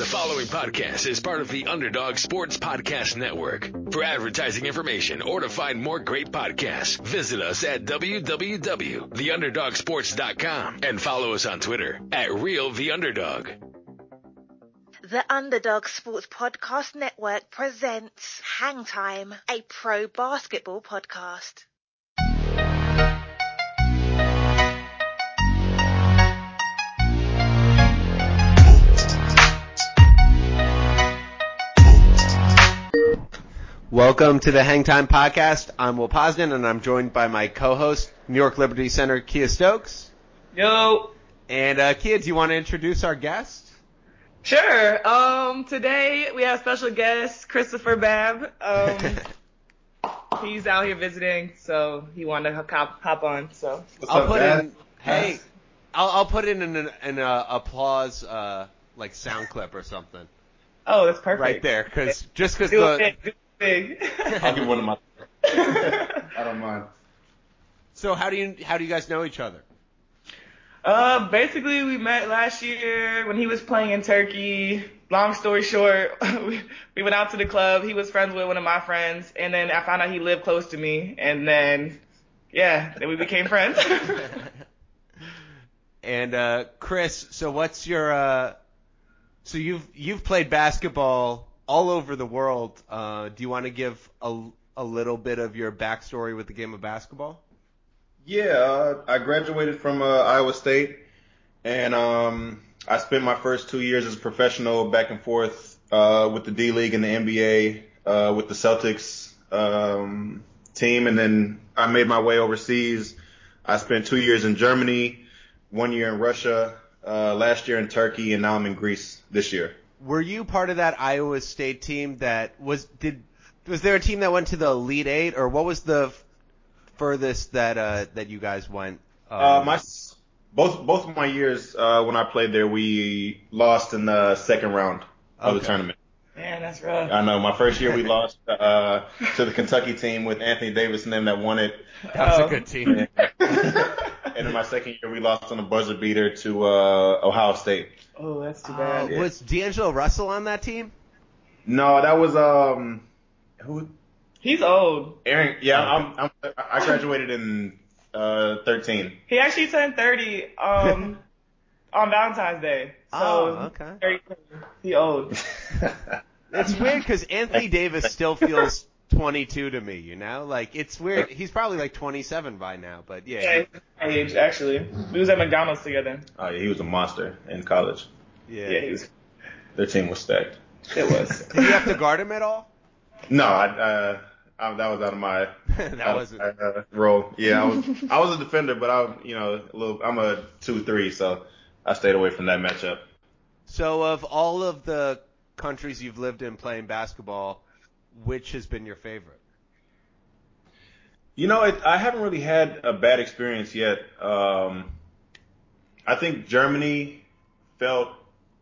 The following podcast is part of the Underdog Sports Podcast Network. For advertising information or to find more great podcasts, visit us at www.theunderdogsports.com and follow us on Twitter at RealTheUnderdog. The Underdog Sports Podcast Network presents Hang Time, a pro basketball podcast. Welcome to the Hang Time Podcast. I'm Will Posnan, and I'm joined by my co-host, New York Liberty Center, Kia Stokes. Yo. And Kia, do you want to introduce our guest? Sure. Today we have special guest Christopher Babb. He's out here visiting, so he wanted to hop on. So I'll put in an applause like sound clip or something. Oh, that's perfect. Right there, because I'll give one of my. I don't mind. So how do you guys know each other? Basically we met last year when he was playing in Turkey. Long story short, we went out to the club. He was friends with one of my friends, and then I found out he lived close to me, and then we became friends. And Chris, so what's your so you've played basketball all over the world. Do you want to give a little bit of your backstory with the game of basketball? Yeah, I graduated from Iowa State, and I spent my first 2 years as a professional back and forth with the D-League and the NBA with the Celtics team, and then I made my way overseas. I spent 2 years in Germany, 1 year in Russia, last year in Turkey, and now I'm in Greece this year. Were you part of that Iowa State team that was there a team that went to the Elite Eight, or what was the furthest that you guys went? Both of my years when I played there, we lost in the second round of the tournament. Man, that's rough. I know. My first year we lost to the Kentucky team with Anthony Davis and them that won it. That was a good team. And in my second year we lost on a buzzer beater to Ohio State. Oh, that's too bad. Was D'Angelo Russell on that team? No, that was who. He's old. Aaron, yeah, I graduated in 13. He actually turned 30 on Valentine's Day. So okay. 30, he old. It's weird because Anthony Davis still feels 22 to me. You know, like it's weird. He's probably like 27 by now, but yeah. My age, actually. We was at McDonald's together. Oh yeah, he was a monster in college. Yeah, he was. Their team was stacked. It was. Did you have to guard him at all? No, that was out of my role. Yeah, I was a defender, but I'm a 2-3, so I stayed away from that matchup. So, of all of the countries you've lived in playing basketball, which has been your favorite? You know, I haven't really had a bad experience yet. I think Germany felt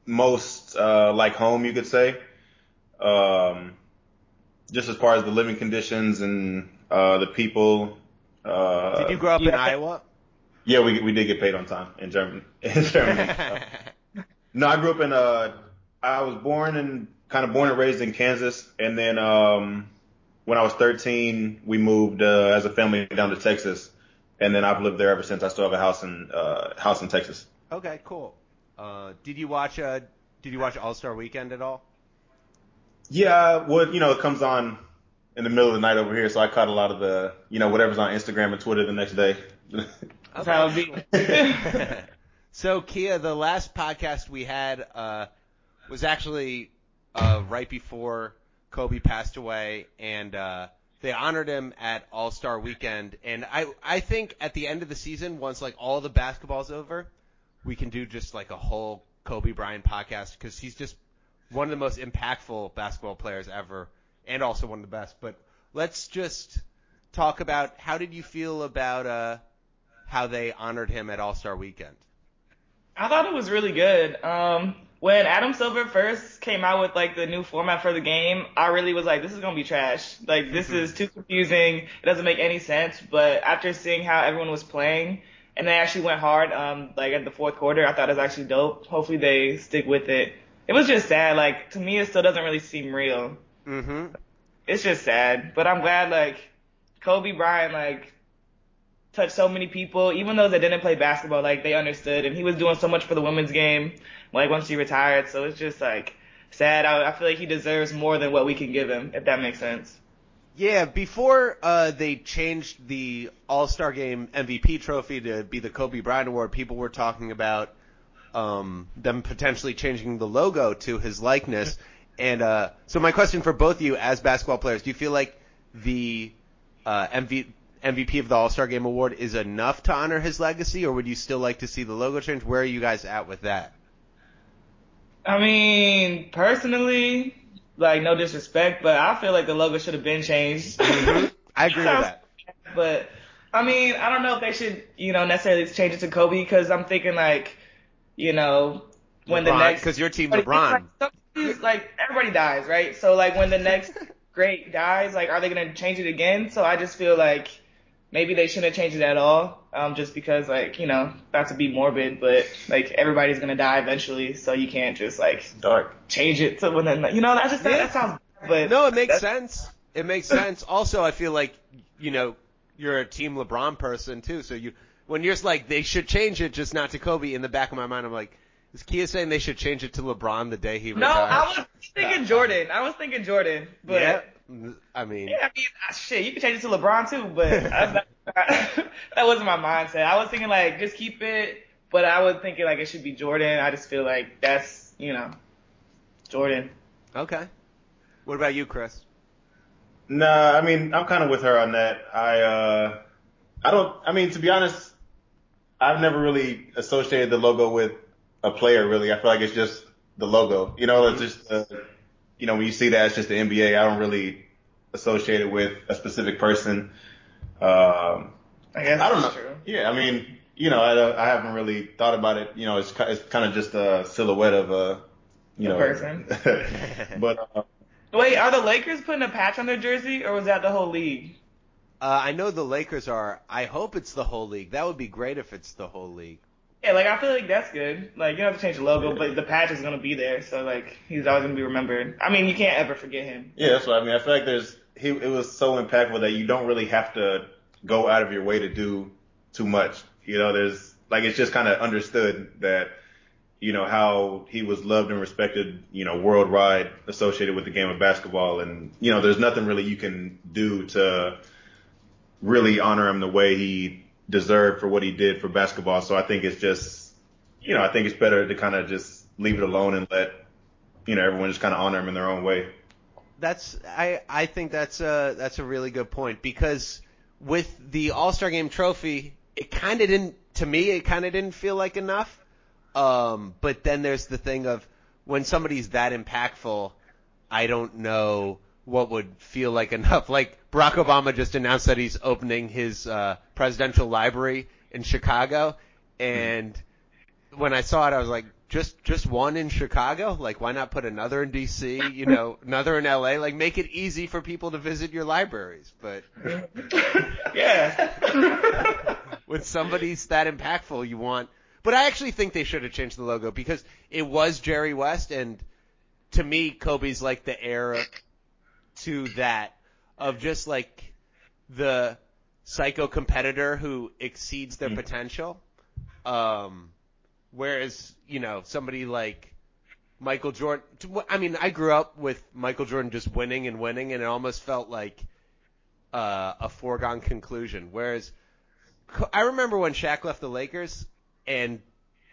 most like home, you could say. Just as far as the living conditions and the people. Did you grow up in Iowa? Yeah, we did get paid on time in Germany. No, I grew up in I was born and raised in Kansas, and then when I was 13, we moved as a family down to Texas, and then I've lived there ever since. I still have a house in Texas. Okay, cool. Did you watch All-Star Weekend at all? Yeah, well, it comes on in the middle of the night over here, so I caught a lot of the, whatever's on Instagram and Twitter the next day. That's how it be. So, Kia, the last podcast we had was actually right before Kobe passed away, and they honored him at All-Star Weekend. And I think at the end of the season, once, like, all the basketball's over, we can do just, like, a whole Kobe Bryant podcast because he's just – one of the most impactful basketball players ever, and also one of the best. But let's just talk about how did you feel about how they honored him at All-Star Weekend? I thought it was really good. When Adam Silver first came out with, like, the new format for the game, I really was like, this is going to be trash. Like, this is too confusing. It doesn't make any sense. But after seeing how everyone was playing and they actually went hard, like, at the fourth quarter, I thought it was actually dope. Hopefully they stick with it. It was just sad. Like, to me, it still doesn't really seem real. Mm-hmm. It's just sad. But I'm glad, like, Kobe Bryant, like, touched so many people. Even those that didn't play basketball, like, they understood. And he was doing so much for the women's game, like, once he retired. So it's just, like, sad. I feel like he deserves more than what we can give him, if that makes sense. Yeah, before they changed the All-Star Game MVP trophy to be the Kobe Bryant Award, people were talking about them potentially changing the logo to his likeness. And so my question for both of you as basketball players, do you feel like the MVP of the All-Star Game Award is enough to honor his legacy, or would you still like to see the logo change? Where are you guys at with that? I mean, personally, like, no disrespect, but I feel like the logo should have been changed. Mm-hmm. I agree with that. But, I mean, I don't know if they should, you know, necessarily change it to Kobe, because I'm thinking, like, you know, when LeBron, the next... Because your team, LeBron. Like, everybody dies, right? So, like, when the next great dies, like, are they going to change it again? So I just feel like maybe they shouldn't change it at all, just because, like, you know, not to be morbid, but, like, everybody's going to die eventually, so you can't just, like, change it to when then, you know, I just think that sounds bad, but... No, it makes sense. It makes sense. Also, I feel like, you know, you're a Team LeBron person, too, so you... When you're just like, they should change it, just not to Kobe, in the back of my mind, I'm like, is Kia saying they should change it to LeBron the day he retired? No, I was thinking Jordan. But yeah, I mean, shit, you can change it to LeBron too, but that wasn't my mindset. I was thinking, like, just keep it, but I was thinking, like, it should be Jordan. I just feel like that's, you know, Jordan. Okay. What about you, Chris? Nah, I mean, I'm kind of with her on that. I mean, to be honest, I've never really associated the logo with a player, really. I feel like it's just the logo. You know, it's just, you know, when you see that, it's just the NBA. I don't really associate it with a specific person. I guess I don't know. True. Yeah, I mean, you know, I haven't really thought about it. You know, it's kind of just a silhouette of a, you know, person. But wait, are the Lakers putting a patch on their jersey, or was that the whole league? I know the Lakers are. I hope it's the whole league. That would be great if it's the whole league. Yeah, like, I feel like that's good. Like, you don't have to change the logo, but the patch is going to be there. So, like, he's always going to be remembered. I mean, you can't ever forget him. Yeah, that's what I mean. I feel like it was so impactful that you don't really have to go out of your way to do too much. You know, it's just kind of understood that, you know, how he was loved and respected, you know, worldwide, associated with the game of basketball. And, you know, there's nothing really you can do to really honor him the way he deserved for what he did for basketball. So I think it's just, you know, I think it's better to kind of just leave it alone and let, you know, everyone just kind of honor him in their own way. I think that's a really good point, because with the All-Star Game trophy, it kind of didn't feel like enough. But then there's the thing of when somebody's that impactful, I don't know what would feel like enough. Like, Barack Obama just announced that he's opening his presidential library in Chicago, and when I saw it, I was like, just one in Chicago? Like, why not put another in D.C., you know, another in L.A.? Like, make it easy for people to visit your libraries. But yeah, when somebody's that impactful, you want – but I actually think they should have changed the logo, because it was Jerry West, and to me, Kobe's like the heir – to that, of just like the psycho competitor who exceeds their potential. Whereas, you know, somebody like Michael Jordan, I mean, I grew up with Michael Jordan just winning, and it almost felt like a foregone conclusion. Whereas I remember when Shaq left the Lakers, and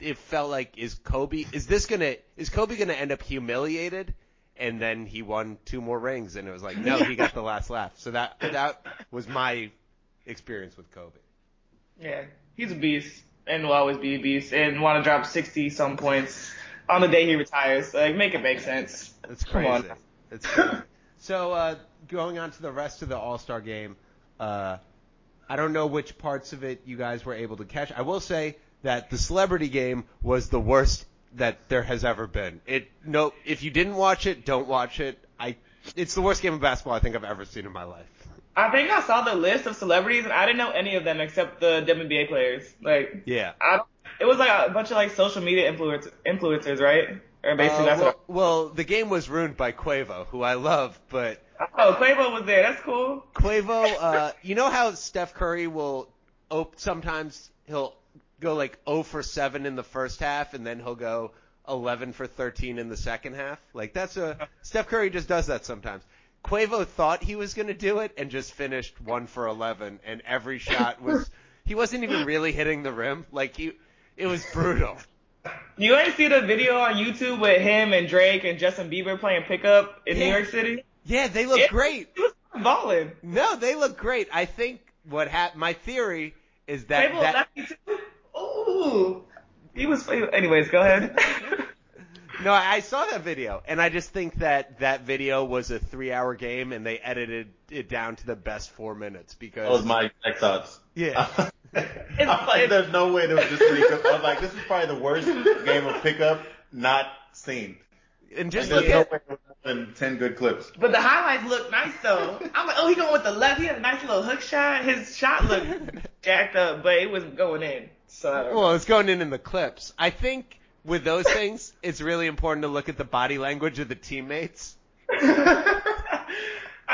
it felt like, is Kobe going to end up humiliated? And then he won two more rings, and it was like, no, he got the last laugh. So that was my experience with Kobe. Yeah, he's a beast, and will always be a beast, and want to drop 60-some points on the day he retires. Like, make it make sense. That's crazy. That's crazy. So going on to the rest of the All-Star Game, I don't know which parts of it you guys were able to catch. I will say that the Celebrity Game was the worst that there has ever been. If you didn't watch it, don't watch it. It's the worst game of basketball I think I've ever seen in my life. I think I saw the list of celebrities, and I didn't know any of them except the WNBA players. Like, yeah, it was like a bunch of like social media influencers, right? Or basically that's what. Well, the game was ruined by Quavo, who I love, but. Oh, Quavo was there. That's cool. Quavo, you know how Steph Curry will sometimes he'll go like 0 for 7 in the first half, and then he'll go 11 for 13 in the second half? Like Steph Curry just does that sometimes. Quavo thought he was going to do it and just finished 1 for 11, and every shot was – he wasn't even really hitting the rim. Like, it was brutal. You ain't see the video on YouTube with him and Drake and Justin Bieber playing pickup in New York City? Yeah, they look great. He was balling. No, they look great. I think what happened – my theory is that – Ooh. He was – anyways, go ahead. No, I saw that video, and I just think that video was a 3-hour game, and they edited it down to the best 4 minutes because. That was my exact thoughts. Yeah. I'm like, there's no way there was this many. I was like, this is probably the worst game of pickup not seen. And just like, there's no way 10 good clips. But the highlights look nice though. I'm like, oh, he going with the left. He had a nice little hook shot. His shot looked jacked up, but it wasn't going in. So. Well, it's going in the clips. I think. With those things, it's really important to look at the body language of the teammates. I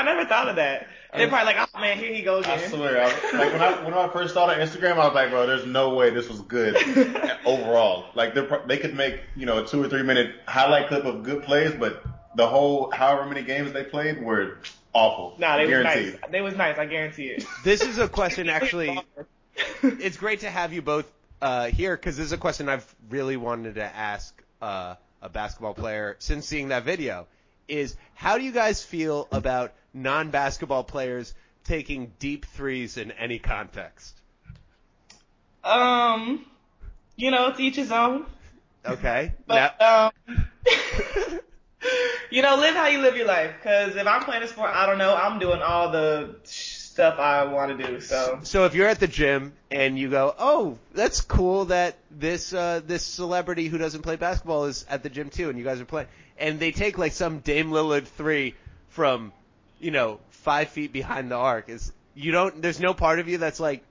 never thought of that. They're probably like, oh, man, here he goes again. I swear. When I first saw it on Instagram, I was like, bro, there's no way this was good overall. Like, they could make, a 2 or 3 minute highlight clip of good plays, but the whole however many games they played were awful. Nah, they were nice. They was nice. I guarantee it. This is a question, actually. It's great to have you both. Here, because this is a question I've really wanted to ask a basketball player since seeing that video, is how do you guys feel about non-basketball players taking deep threes in any context? To each his own. Okay. But, live how you live your life, because if I'm playing a sport, I don't know, I'm doing all the stuff I want to do. So if you're at the gym and you go, oh, that's cool that this celebrity who doesn't play basketball is at the gym too, and you guys are playing, and they take like some Dame Lillard three from 5 feet behind the arc, is there's no part of you that's like,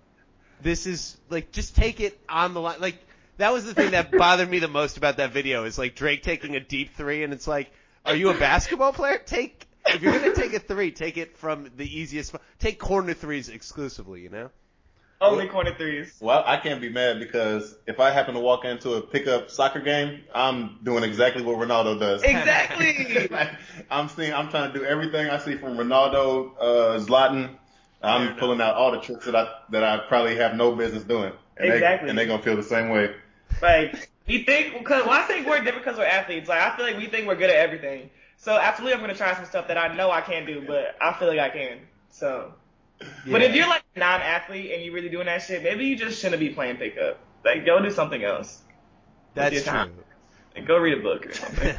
this is like, just take it on the line. Like, that was the thing that bothered me the most about that video, is like Drake taking a deep three, and it's like, are you a basketball player? If you're going to take a three, take it from the easiest spot. Take corner threes exclusively, Only corner threes. Well, I can't be mad, because if I happen to walk into a pickup soccer game, I'm doing exactly what Ronaldo does. Exactly. Like, I'm trying to do everything I see from Ronaldo, Zlatan. I'm pulling out all the tricks that I probably have no business doing. And exactly. And they're going to feel the same way. Like, I think we're different because we're athletes. Like, I feel like we think we're good at everything. So, absolutely, I'm going to try some stuff that I know I can't do, but I feel like I can. So, yeah. But if you're, like, a non-athlete and you're really doing that shit, maybe you just shouldn't be playing pickup. Like, go do something else. That's true. Like, go read a book or something.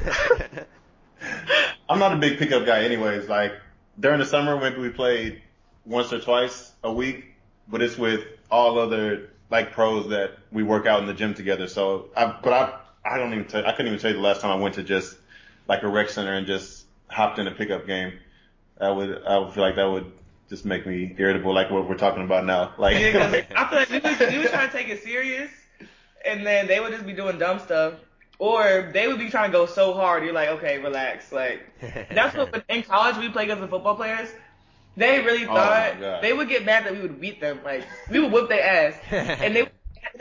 I'm not a big pickup guy anyways. Like, during the summer, maybe we played once or twice a week, but it's with all other, like, pros that we work out in the gym together. So, I couldn't even tell you the last time I went to just – like a rec center and just hopped in a pickup game. I would feel like that would just make me irritable, like what we're talking about now. Like, I feel like we were trying to take it serious, and then they would just be doing dumb stuff, or they would be trying to go so hard. You're like, okay, relax. Like, that's what in college we played against the football players. They really thought they would get mad that we would beat them. Like, we would whoop their ass, and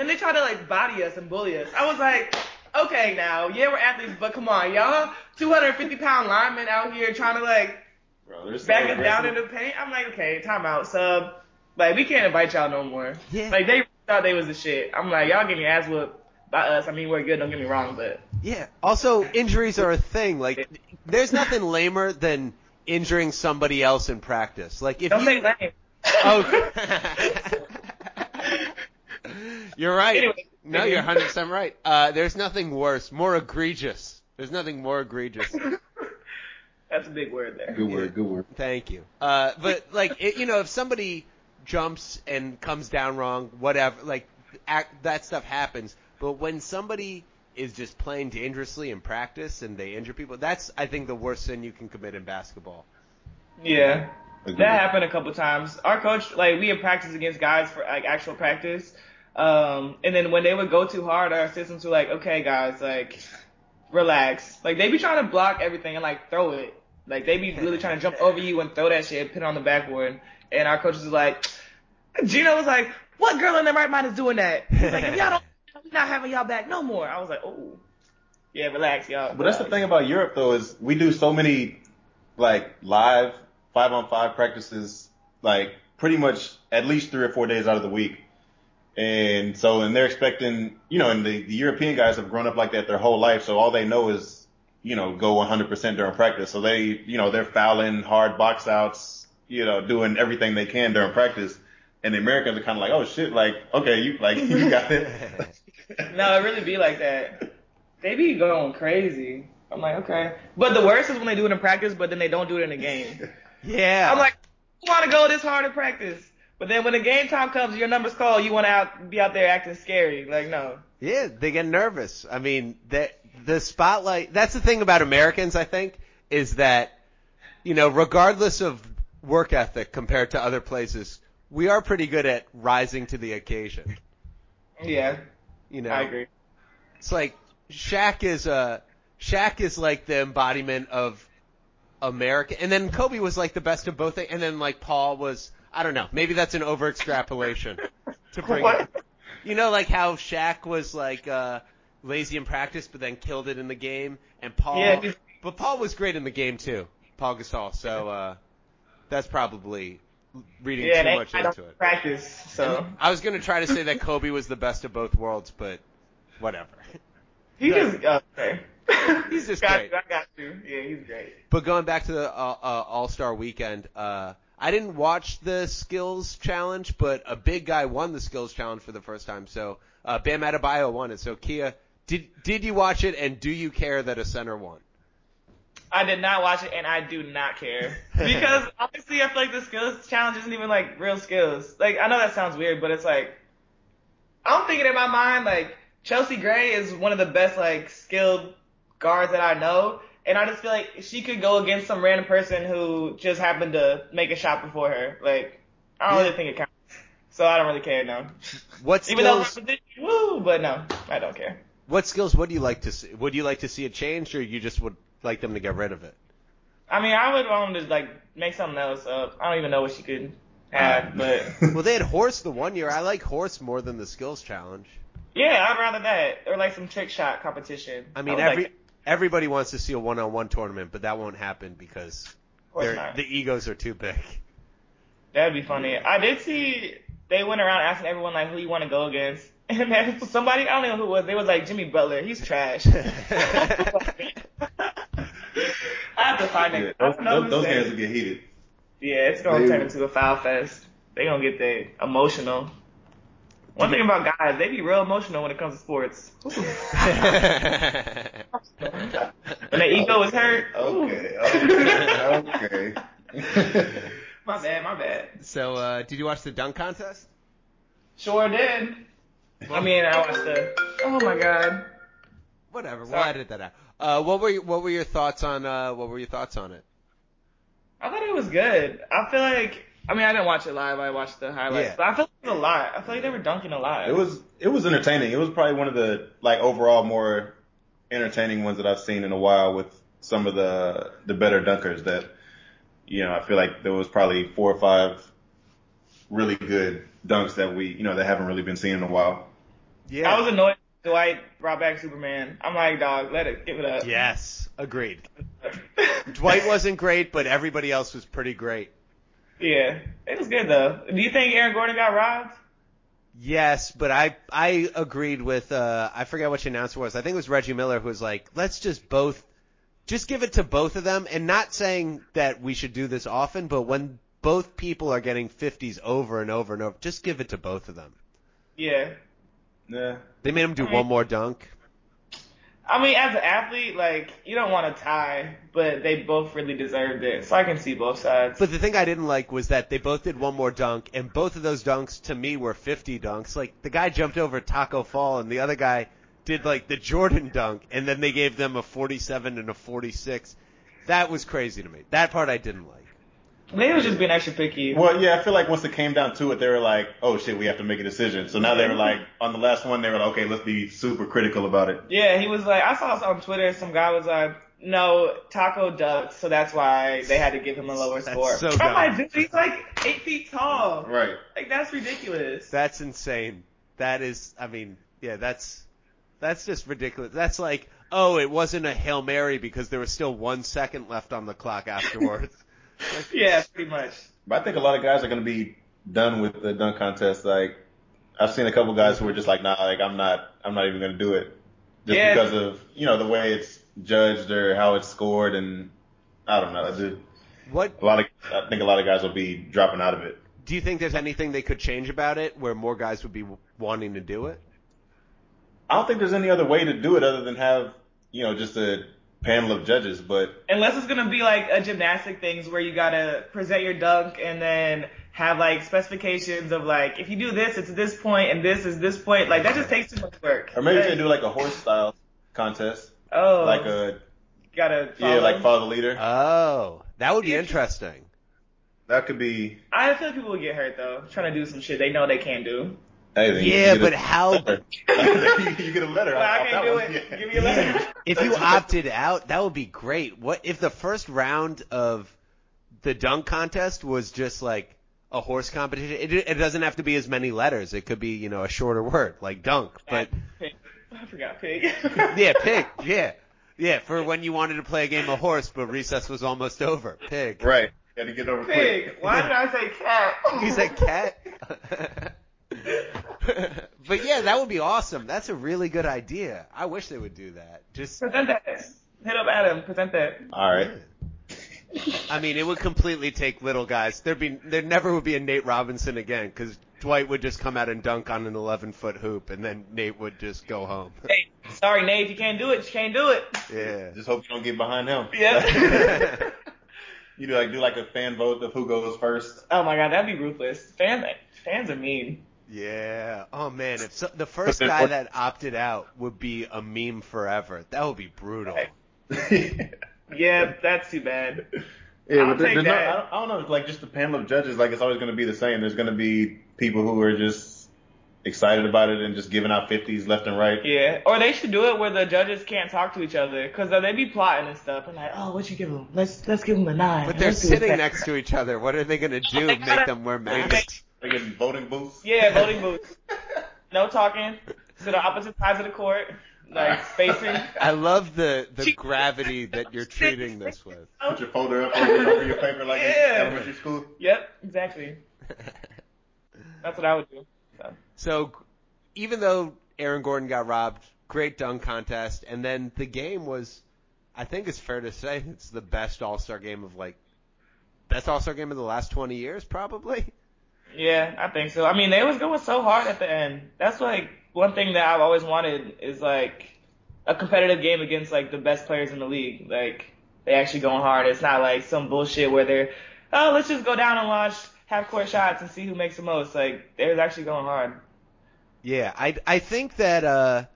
they try to like body us and bully us. I was like. Okay, now, yeah, we're athletes, but come on, y'all 250-pound linemen out here trying to, like, back us down in the paint. I'm like, okay, time out, sub. Like, we can't invite y'all no more. Yeah. Like, they thought they was the shit. I'm like, y'all getting your ass whooped by us. I mean, we're good, don't get me wrong, but. Yeah, also, injuries are a thing. Like, there's nothing lamer than injuring somebody else in practice. Like, say lame. Oh. You're right. Anyway. No, you're 100% right. There's nothing worse, more egregious. There's nothing more egregious. That's a big word there. Good word. Thank you. But, like, if somebody jumps and comes down wrong, whatever, like, that stuff happens. But when somebody is just playing dangerously in practice and they injure people, that's, I think, the worst sin you can commit in basketball. Yeah. That happened a couple times. Our coach, like, we had practice against guys for, like, actual practice. And then when they would go too hard, our assistants were like, okay, guys, like, relax. Like, they be trying to block everything and, like, throw it. Like, they be really trying to jump over you and throw that shit and put it on the backboard. And our coaches is like, Gino was like, what girl in their right mind is doing that? He's like, if y'all don't, I'm not having y'all back no more. I was like, oh, yeah, relax, y'all. But relax. That's the thing about Europe, though, is we do so many, like, live 5-on-5 practices, like, pretty much at least 3 or 4 days out of the week. And so, and they're expecting, you know, and the European guys have grown up like that their whole life. So all they know is, you know, go 100% during practice. So they, you know, they're fouling hard box outs, you know, doing everything they can during practice. And the Americans are kind of like, oh shit, like, okay, you got it. No, it really be like that. They be going crazy. I'm like, okay. But the worst is when they do it in practice, but then they don't do it in the game. Yeah. I'm like, you want to go this hard in practice. But then when the game time comes, your number's called, you want to be out there acting scary. Like, no. Yeah, they get nervous. I mean, the spotlight – that's the thing about Americans, I think, is that, you know, regardless of work ethic compared to other places, we are pretty good at rising to the occasion. Yeah. You know? I agree. It's like Shaq is like the embodiment of America. And then Kobe was like the best of both. And then like Paul was – I don't know. Maybe that's an over-extrapolation to bring up. You know, like how Shaq was, like, lazy in practice but then killed it in the game? And Paul – but Paul was great in the game, too, Paul Gasol. So that's probably reading too much into it. Practice, so. I was going to try to say that Kobe was the best of both worlds, but whatever. He's just great. I got you. Yeah, he's great. But going back to the All-Star Weekend I didn't watch the skills challenge, but a big guy won the skills challenge for the first time. So Bam Adebayo won it. So Kia, did you watch it, and do you care that a center won? I did not watch it, and I do not care because honestly, I feel like the skills challenge isn't even like real skills. Like I know that sounds weird, but it's like I'm thinking in my mind like Chelsea Gray is one of the best like skilled guards that I know. And I just feel like she could go against some random person who just happened to make a shot before her. Like, I don't really think it counts. So I don't really care, no. What skills? Even though it's my position, but no, I don't care. What skills would you like to see? Would you like to see it changed, or you just would like them to get rid of it? I mean, I would want them to, like, make something else up. I don't even know what she could add, but... Well, they had horse the one year. I like horse more than the skills challenge. Yeah, I'd rather that. Or, like, some trick shot competition. I mean, Everybody wants to see a one-on-one tournament, but that won't happen because the egos are too big. That'd be funny. I did see they went around asking everyone, like, who you want to go against. And then somebody, I don't know who it was, they was like, Jimmy Butler, he's trash. I have to find it. Those guys will get heated. Yeah, it's going to turn into a foul fest. They're going to get that emotional. One thing about guys, they be real emotional when it comes to sports. When the ego is hurt. Okay. My bad. So, did you watch the dunk contest? Sure did. Well, I mean, I watched oh my god. Whatever. Sorry. We'll edit that out. What were your thoughts on it? I thought it was good. I feel like. I mean, I didn't watch it live. I watched the highlights. Yeah. But I feel like it was a lot. I feel like they were dunking a lot. It was entertaining. It was probably one of the, like, overall more entertaining ones that I've seen in a while with some of the better dunkers that, you know, I feel like there was probably 4 or 5 really good dunks that we, you know, that haven't really been seen in a while. Yeah. I was annoyed when Dwight brought back Superman. I'm like, dog, give it up. Yes, agreed. Dwight wasn't great, but everybody else was pretty great. Yeah, it was good, though. Do you think Aaron Gordon got robbed? Yes, but I agreed with I forget which announcer was. I think it was Reggie Miller who was like, let's just give it to both of them. And not saying that we should do this often, but when both people are getting 50s over and over and over, just give it to both of them. Yeah. They made him do one more dunk. I mean, as an athlete, like, you don't want to tie, but they both really deserved it. So I can see both sides. But the thing I didn't like was that they both did one more dunk, and both of those dunks, to me, were 50 dunks. Like, the guy jumped over Taco Fall, and the other guy did, like, the Jordan dunk, and then they gave them a 47 and a 46. That was crazy to me. That part I didn't like. They was just being extra picky. Well, yeah, I feel like once it came down to it, they were like, oh, shit, we have to make a decision. So now they were like, on the last one, they were like, okay, let's be super critical about it. Yeah, he was like, I saw on Twitter, some guy was like, no, Taco ducked, so that's why they had to give him a lower score. So dumb. I'm like, dude, he's like 8 feet tall. Right. Like, that's ridiculous. That's insane. That is, I mean, yeah, that's just ridiculous. That's like, oh, it wasn't a Hail Mary because there was still 1 second left on the clock afterwards. Like, yeah, pretty much. But I think a lot of guys are going to be done with the dunk contest. Like, I've seen a couple guys who are just like, nah, like I'm not even going to do it, just because of, you know, the way it's judged or how it's scored, and I don't know. I think a lot of guys will be dropping out of it. Do you think there's anything they could change about it where more guys would be wanting to do it? I don't think there's any other way to do it other than have, you know, just a panel of judges, but unless it's gonna be like a gymnastic things where you gotta present your dunk and then have like specifications of like, if you do this, it's this point and this is this point. Like, that just takes too much work. Or maybe you can do like a horse style contest. Oh, like a gotta follow. Yeah, like follow the leader. Oh, that would be interesting. That could be. I feel like people would get hurt though, trying to do some shit they know they can't do. Yeah, but how? You get a letter. Well, I can't do it. Yeah. Give me a letter. If you opted out, that would be great. What if the first round of the dunk contest was just like a horse competition? It doesn't have to be as many letters. It could be, you know, a shorter word like dunk. But pig. I forgot pig. Yeah, pig. Yeah. For when you wanted to play a game of horse, but recess was almost over. Pig. Right. You had to get over pig. Quick. Why did I say cat? You said cat. But yeah, that would be awesome. That's a really good idea. I wish they would do that. Just present that. Hit up Adam. Present that. All right. I mean, it would completely take little guys. There never would be a Nate Robinson again, because Dwight would just come out and dunk on an 11-foot hoop, and then Nate would just go home. Hey, sorry, Nate, if you can't do it, you can't do it. Yeah. Just hope you don't get behind him. Yeah. You do like a fan vote of who goes first. Oh my God, that'd be ruthless. Fans are mean. Yeah. Oh, man. If the first guy that opted out would be a meme forever. That would be brutal. Yeah, that's too bad. Yeah, but there's no, I don't know. It's like just the panel of judges, like it's always going to be the same. There's going to be people who are just excited about it and just giving out 50s left and right. Yeah. Or they should do it where the judges can't talk to each other, because they be plotting and stuff. And like, oh, what you give them? Let's give them a 9. But they're sitting next to each other. What are they going to do? Make them wear masks? Like in voting booths? Yeah, voting booths. No talking. To the opposite sides of the court. Like, facing. I love the gravity that you're treating this with. Put your folder up over your paper like in elementary school. Yep, exactly. That's what I would do. So, even though Aaron Gordon got robbed, great dunk contest, and then the game was, I think it's fair to say, it's the best All-Star game of, like, best All-Star game of the last 20 years, probably. Yeah, I think so. I mean, they was going so hard at the end. That's, like, one thing that I've always wanted is, like, a competitive game against, like, the best players in the league. Like, they actually going hard. It's not, like, some bullshit where they're, oh, let's just go down and launch half-court shots and see who makes the most. Like, they was actually going hard. Yeah, I think that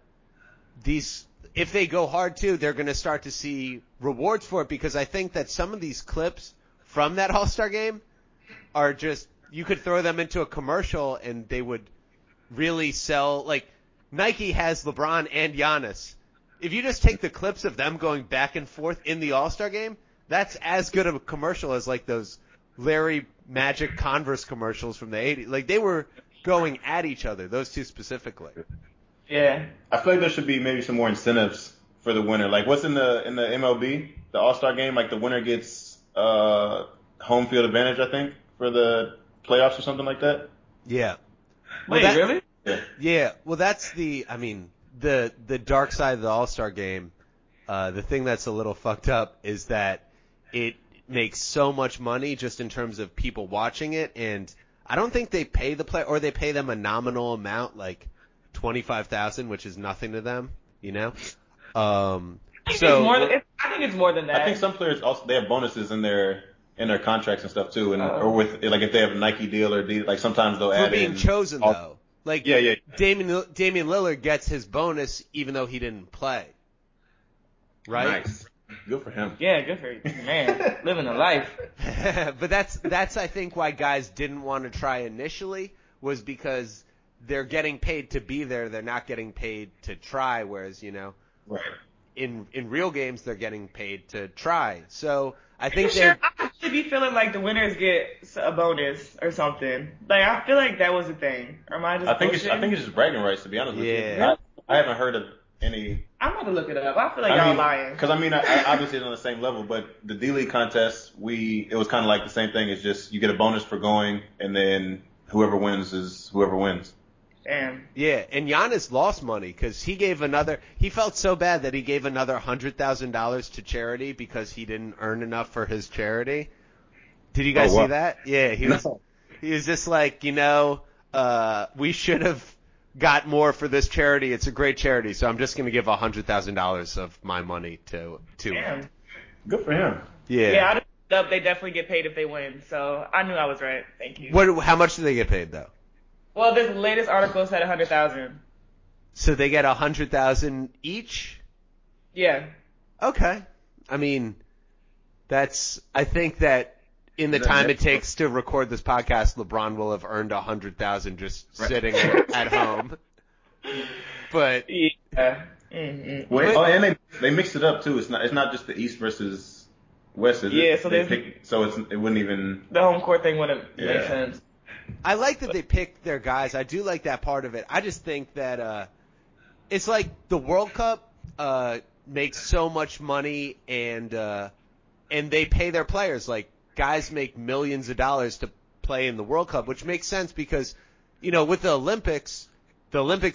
these – if they go hard, too, they're going to start to see rewards for it, because I think that some of these clips from that All-Star game are just – you could throw them into a commercial and they would really sell. Like, Nike has LeBron and Giannis. If you just take the clips of them going back and forth in the All-Star game, that's as good of a commercial as, like, those Larry Magic Converse commercials from the 80s. Like, they were going at each other, those two specifically. Yeah. I feel like there should be maybe some more incentives for the winner. Like, what's in the MLB, the All-Star game? Like, the winner gets home field advantage, I think, for the playoffs or something like that? Yeah. Well, really? Yeah. Well, that's the dark side of the All-Star game. The thing that's a little fucked up is that it makes so much money just in terms of people watching it, and I don't think they pay the player, or they pay them a nominal amount, like $25,000, which is nothing to them, you know? I think it's more than that. I think some players also, they have bonuses in their contracts and stuff too, and or with, like, if they have a Nike deal or D, like sometimes they'll add in. For being chosen though, like yeah. Damian Lillard gets his bonus even though he didn't play, right? Nice. Good for him. Yeah, good for him. Man, living a life. But that's I think why guys didn't want to try initially, was because they're getting paid to be there. They're not getting paid to try, whereas, you know, right. in real games, they're getting paid to try. So I think I should be feeling like the winners get a bonus or something. Like, I feel like that was a thing. Or am I just I think it's just bragging rights, to be honest with you. Yeah. I haven't heard of any. I'm going to look it up. I feel like y'all lying. Because, I obviously it's on the same level, but the D-League contest, it was kind of like the same thing. It's just you get a bonus for going, and then whoever wins is whoever wins. Damn. Yeah, and Giannis lost money because he felt so bad that he gave another $100,000 to charity because he didn't earn enough for his charity. Did you guys see that? Yeah, he was just like, we should have got more for this charity. It's a great charity, so I'm just going to give $100,000 of my money to it. Good for him. Yeah. Yeah, I looked up, they definitely get paid if they win, so I knew I was right. Thank you. How much do they get paid, though? Well, this latest article said $100,000. So they get $100,000 each? Yeah. Okay. I think that in the time it takes to record this podcast, LeBron will have earned $100,000 just sitting at home. But yeah. Mm-hmm. Wait, and they mixed it up too. It's not just the East versus West, is it? Yeah. So it wouldn't even, the home court thing wouldn't make sense. I like that they picked their guys. I do like that part of it. I just think that it's like the World Cup makes so much money, and they pay their players. Like, guys make millions of dollars to play in the World Cup, which makes sense because, with the Olympics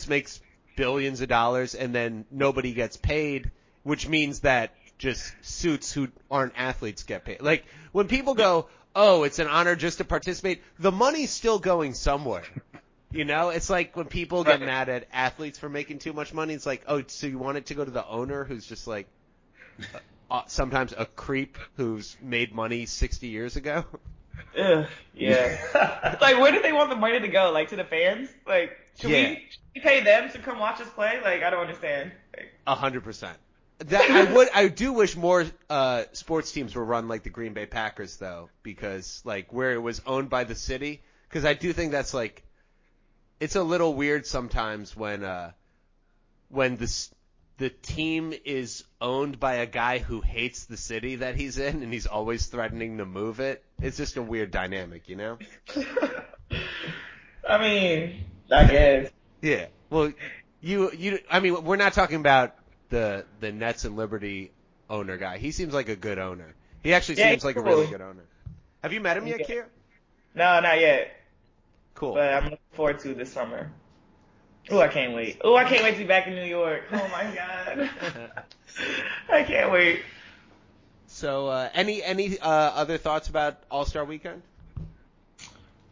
makes billions of dollars, and then nobody gets paid, which means that just suits who aren't athletes get paid. Like, when people go, oh, it's an honor just to participate, the money's still going somewhere. It's like when people get mad at athletes for making too much money. It's like, oh, so you want it to go to the owner, who's just like sometimes a creep who's made money 60 years ago? Ugh, yeah. Like, where do they want the money to go? Like, to the fans? Like, should we pay them to come watch us play? Like, I don't understand. 100%. I do wish more sports teams were run like the Green Bay Packers, though, because like where it was owned by the city. Because I do think that's like, it's a little weird sometimes when the team is owned by a guy who hates the city that he's in, and he's always threatening to move it. It's just a weird dynamic, I guess. Yeah. Well, we're not talking about the Nets and Liberty owner guy. He seems like a good owner. He actually seems like a really good owner. Have you met him yet, Kier? No, not yet. Cool. But I'm looking forward to this summer. Ooh, I can't wait. Ooh, I can't wait to be back in New York. Oh, my God. I can't wait. So any other thoughts about All-Star Weekend?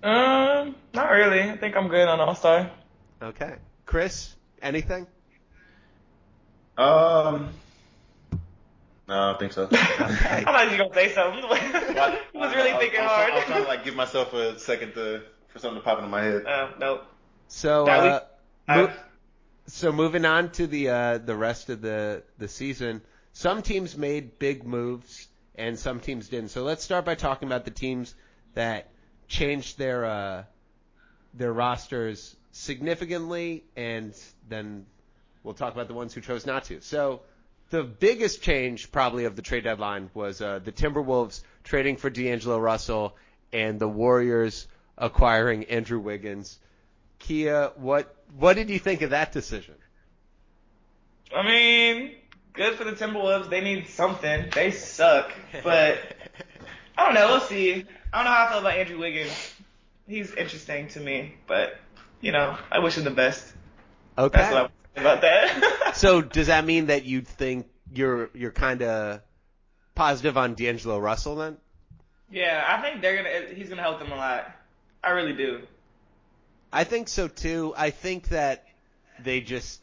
Not really. I think I'm good on All-Star. Okay. Chris, anything? No, I don't think so. Okay. I thought you were gonna say something. I was really thinking hard. I was trying to give myself a second for something to pop into my head. Nope. So so moving on to the rest of the season, some teams made big moves and some teams didn't. So let's start by talking about the teams that changed their rosters significantly, and then we'll talk about the ones who chose not to. So the biggest change probably of the trade deadline was the Timberwolves trading for D'Angelo Russell and the Warriors acquiring Andrew Wiggins. Kia, what did you think of that decision? Good for the Timberwolves. They need something. They suck. But I don't know. We'll see. I don't know how I feel about Andrew Wiggins. He's interesting to me. But, I wish him the best. Okay. That's what about that. So does that mean that you think you're kind of positive on D'Angelo Russell then? Yeah, I think he's gonna help them a lot. I really do. I think so too. I think that they just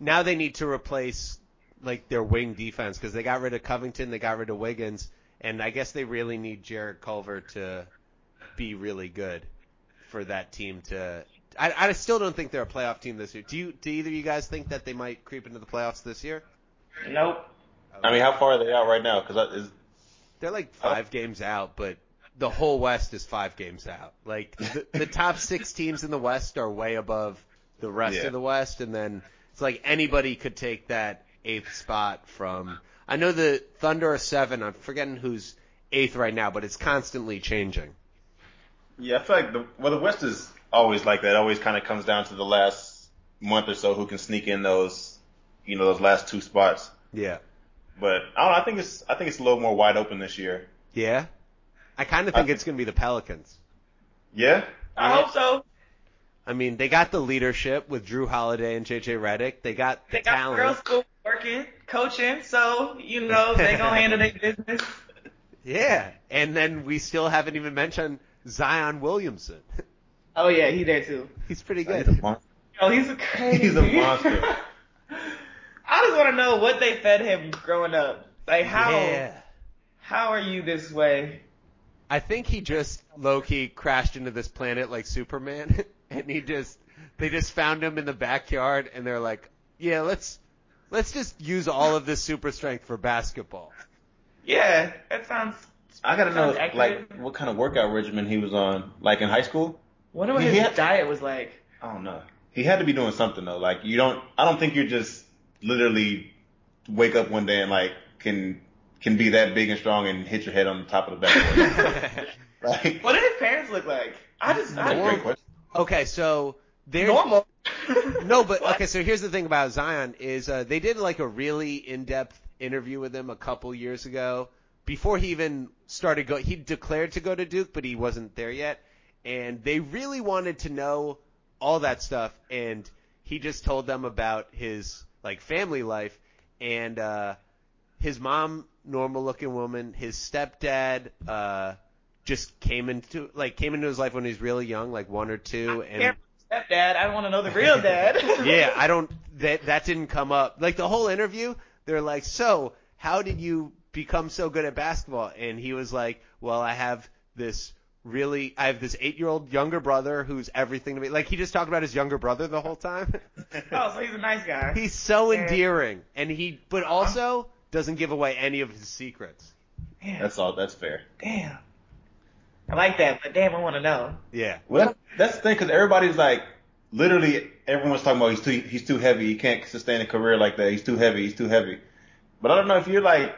now they need to replace like their wing defense, because they got rid of Covington, they got rid of Wiggins, and I guess they really need Jared Culver to be really good for that team to. I still don't think they're a playoff team this year. Do either of you guys think that they might creep into the playoffs this year? Nope. I mean, how far are they out right now? Because they're like five games out, but the whole West is 5 games out. Like the top 6 teams in the West are way above the rest of the West, and then it's like anybody could take that 8th spot from. I know the Thunder are 7. I'm forgetting who's 8th right now, but it's constantly changing. Yeah, I feel like the West is always like that. It always kind of comes down to the last month or so who can sneak in those, you know, those last 2 spots. Yeah. But I don't know, I think it's a little more wide open this year. Yeah. I kind of think it's going to be the Pelicans. Yeah. I hope so. I mean, they got the leadership with Drew Holiday and JJ Redick. They got the talent. They got girls' school working, coaching, so, you know, they're going to handle their business. Yeah. And then we still haven't even mentioned Zion Williamson. Oh, yeah, he's there, too. He's pretty good. He's a monster. Yo, he's crazy. He's a monster. I just want to know what they fed him growing up. Like, how are you this way? I think he just low-key crashed into this planet like Superman, and they just found him in the backyard, and they're like, yeah, let's just use all of this super strength for basketball. Yeah, that sounds. I gotta know like what kind of workout regimen he was on, like in high school. Wonder what his diet was like. I don't know. He had to be doing something though. Like I don't think you just literally wake up one day and like can be that big and strong and hit your head on the top of the backboard. Like, what did his parents look like? Great question. Okay, so they're normal. No, but okay. So here's the thing about Zion is they did like a really in-depth interview with him a couple years ago before he even started. He declared to go to Duke, but he wasn't there yet, and they really wanted to know all that stuff. And he just told them about his like family life and his mom. Normal-looking woman. His stepdad just came into his life when he was really young, like 1 or 2. Stepdad, I want to know the real dad. Yeah, I don't. That didn't come up. Like the whole interview, they're like, "So, how did you become so good at basketball?" And he was like, "Well, I have this 8-year-old younger brother who's everything to me." Like he just talked about his younger brother the whole time. Oh, so he's a nice guy. He's so endearing, but also. Doesn't give away any of his secrets. Damn. That's all. That's fair. Damn. I like that, but damn, I want to know. Yeah. Well, that's the thing, because everybody's like, literally, everyone's talking about he's too heavy. He can't sustain a career like that. He's too heavy. But I don't know if you're like,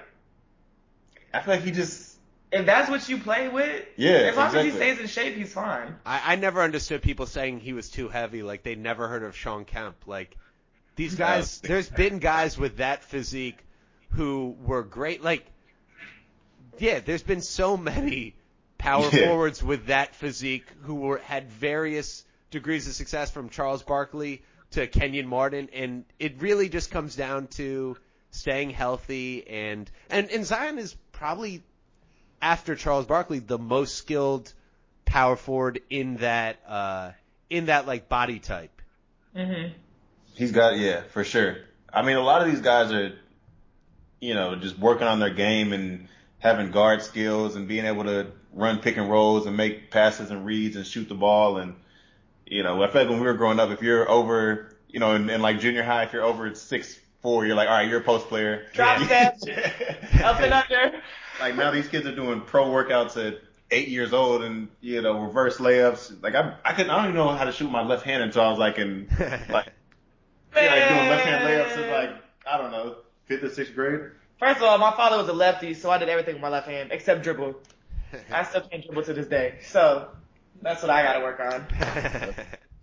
I feel like he just. If that's what you play with, yeah. As long as he stays in shape, he's fine. I never understood people saying he was too heavy. Like they never heard of Sean Kemp. Like these guys, there's been guys with that physique. Who were great, like, yeah, there's been so many power forwards with that physique who had various degrees of success, from Charles Barkley to Kenyon Martin, and it really just comes down to staying healthy, and Zion is probably, after Charles Barkley, the most skilled power forward in that like body type. Mm-hmm. He's got, yeah, for sure. I mean, a lot of these guys are, you know, just working on their game and having guard skills and being able to run pick and rolls and make passes and reads and shoot the ball. And, you know, I feel like when we were growing up, if you're over, you know, in like junior high, if you're over 6'4", you're like, all right, you're a post player. Drop steps, up and under. Like now these kids are doing pro workouts at 8 years old and, you know, reverse layups. Like I don't even know how to shoot my left hand until I was like in, like, yeah, like doing left hand layups is like, I don't know. 5th or 6th grade? First of all, my father was a lefty, so I did everything with my left hand except dribble. I still can't dribble to this day, so that's what I got to work on.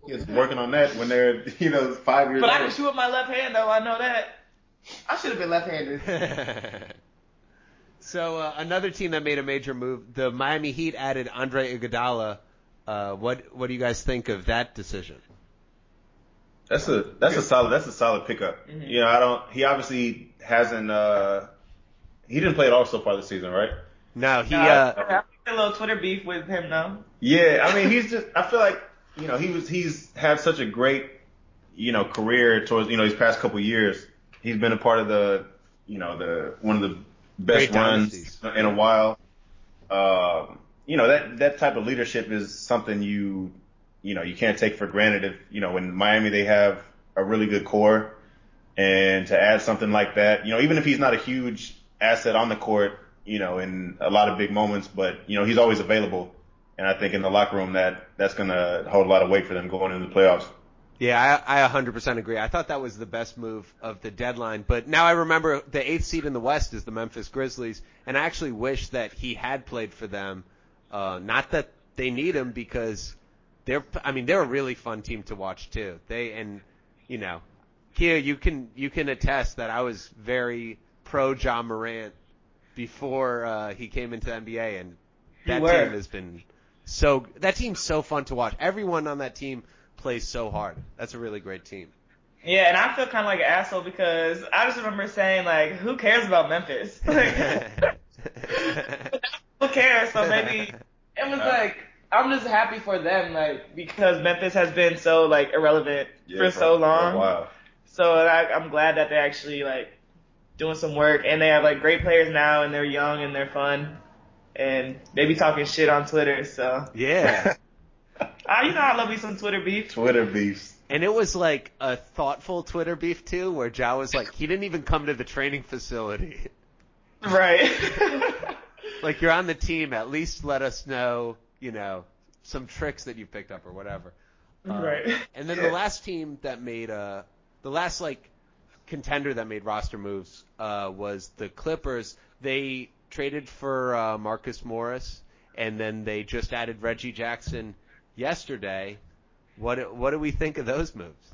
He's working on that when they're, you know, 5 years old. But I can shoot with my left hand, though. I know that. I should have been left-handed. So another team that made a major move, the Miami Heat added Andre Iguodala. What do you guys think of that decision? That's a solid pickup. Mm-hmm. You know, he obviously hasn't he didn't play at all so far this season, right? No, I had a little Twitter beef with him though. Yeah, I mean he's just, I feel like, you know, he's had such a great, you know, career towards, you know, these past couple of years. He's been a part of the, you know, the one of the best runs in a while. You know, that type of leadership is something you know, you can't take for granted. If, you know, in Miami they have a really good core And to add something like that, you know, even if he's not a huge asset on the court, you know, in a lot of big moments, but, you know, he's always available. And I think in the locker room that's going to hold a lot of weight for them going into the playoffs. Yeah, I 100% agree. I thought that was the best move of the deadline. But now I remember the 8th seed in the West is the Memphis Grizzlies, and I actually wish that he had played for them. Not that they need him, because they're a really fun team to watch too. Kia, you can attest that I was very pro John Morant before he came into the NBA, and that team's so fun to watch. Everyone on that team plays so hard. That's a really great team. Yeah, and I feel kind of like an asshole because I just remember saying, like, who cares about Memphis? Like, who cares? So maybe it was like, I'm just happy for them, like, because Memphis has been so, like, irrelevant for so long. Wow. So I'm glad that they're actually, like, doing some work, and they have, like, great players now, and they're young and they're fun, and they be talking shit on Twitter, so. Yeah. I love me some Twitter beef. Twitter beefs. And it was like a thoughtful Twitter beef too, where Ja was like, he didn't even come to the training facility. Right. Like, you're on the team, at least let us know, you know, some tricks that you picked up or whatever. Right. And then the last team that made the last like contender that made roster moves was the Clippers. They traded for Marcus Morris, and then they just added Reggie Jackson yesterday. What do we think of those moves?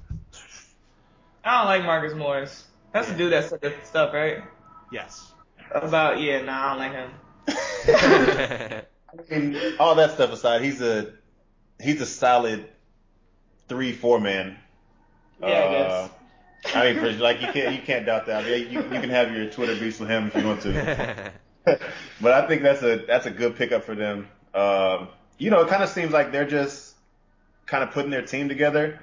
I don't like Marcus Morris. That's the dude that said this stuff, right? Yes. I don't like him. I mean, all that stuff aside, he's a solid 3-4 man. Yeah, I guess. I mean, like, you can't doubt that. I mean, you can have your Twitter beefs with him if you want to. But I think that's a good pickup for them. You know, it kind of seems like they're just kind of putting their team together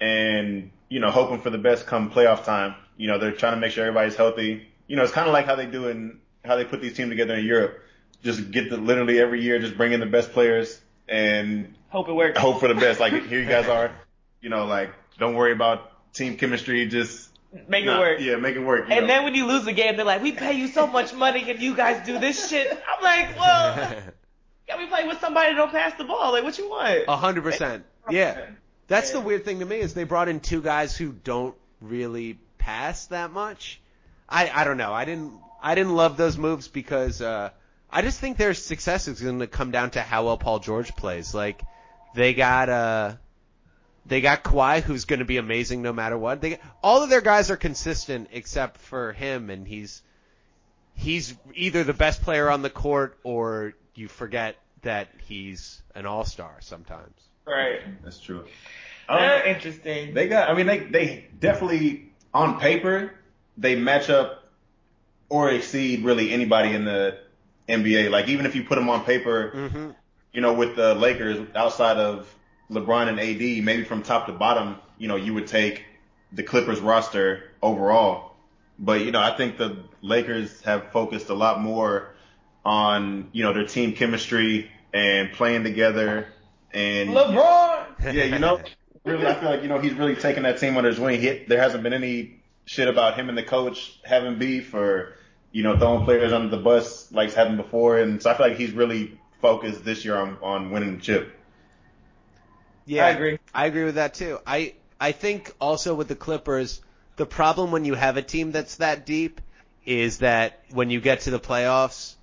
and, you know, hoping for the best come playoff time. You know, they're trying to make sure everybody's healthy. You know, it's kind of like how they put these teams together in Europe. Just get literally every year, just bring in the best players and hope it works. Hope for the best. Like, here you guys are, you know, like, don't worry about team chemistry. Just make it work. Yeah, make it work. And then when you lose the game, they're like, we pay you so much money and you guys do this shit. I'm like, well. Yeah, we play with somebody that don't pass the ball. Like, what you want? 100%. Yeah. That's the weird thing to me is they brought in two guys who don't really pass that much. I don't know. I didn't love those moves because I just think their success is going to come down to how well Paul George plays. Like, they got Kawhi, who's going to be amazing no matter what. All of their guys are consistent except for him, and he's either the best player on the court or you forget that he's an all-star sometimes. Right. That's true. Interesting. They definitely, on paper, they match up or exceed really anybody in the NBA. Like, even if you put them on paper, you know, with the Lakers, outside of LeBron and AD, maybe from top to bottom, you know, you would take the Clippers roster overall. But, you know, I think the Lakers have focused a lot more on, you know, their team chemistry and playing together. And LeBron! Yeah, you know, really, I feel like, you know, he's really taken that team under his wing. There hasn't been any shit about him and the coach having beef or, you know, throwing players under the bus like it's happened before. And so I feel like he's really focused this year on winning the chip. Yeah, I agree with that too. I think also with the Clippers, the problem when you have a team that's that deep is that when you get to the playoffs,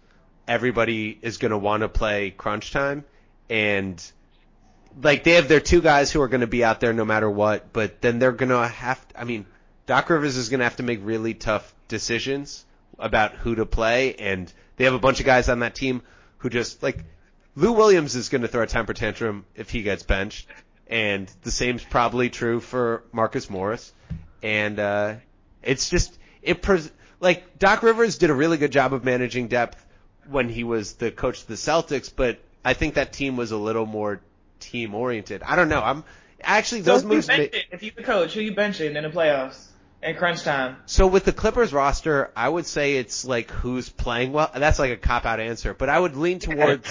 everybody is going to want to play crunch time, and like they have their two guys who are going to be out there no matter what, but then they're going to have to, I mean, Doc Rivers is going to have to make really tough decisions about who to play, and they have a bunch of guys on that team who just, like, Lou Williams is going to throw a temper tantrum if he gets benched, and the same's probably true for Marcus Morris, and it's just, like, Doc Rivers did a really good job of managing depth when he was the coach of the Celtics, but I think that team was a little more team oriented. I don't know. I'm actually those moves. If you're the coach, who you benching in the playoffs and crunch time? So with the Clippers roster, I would say it's like who's playing well. That's like a cop out answer, but I would lean towards.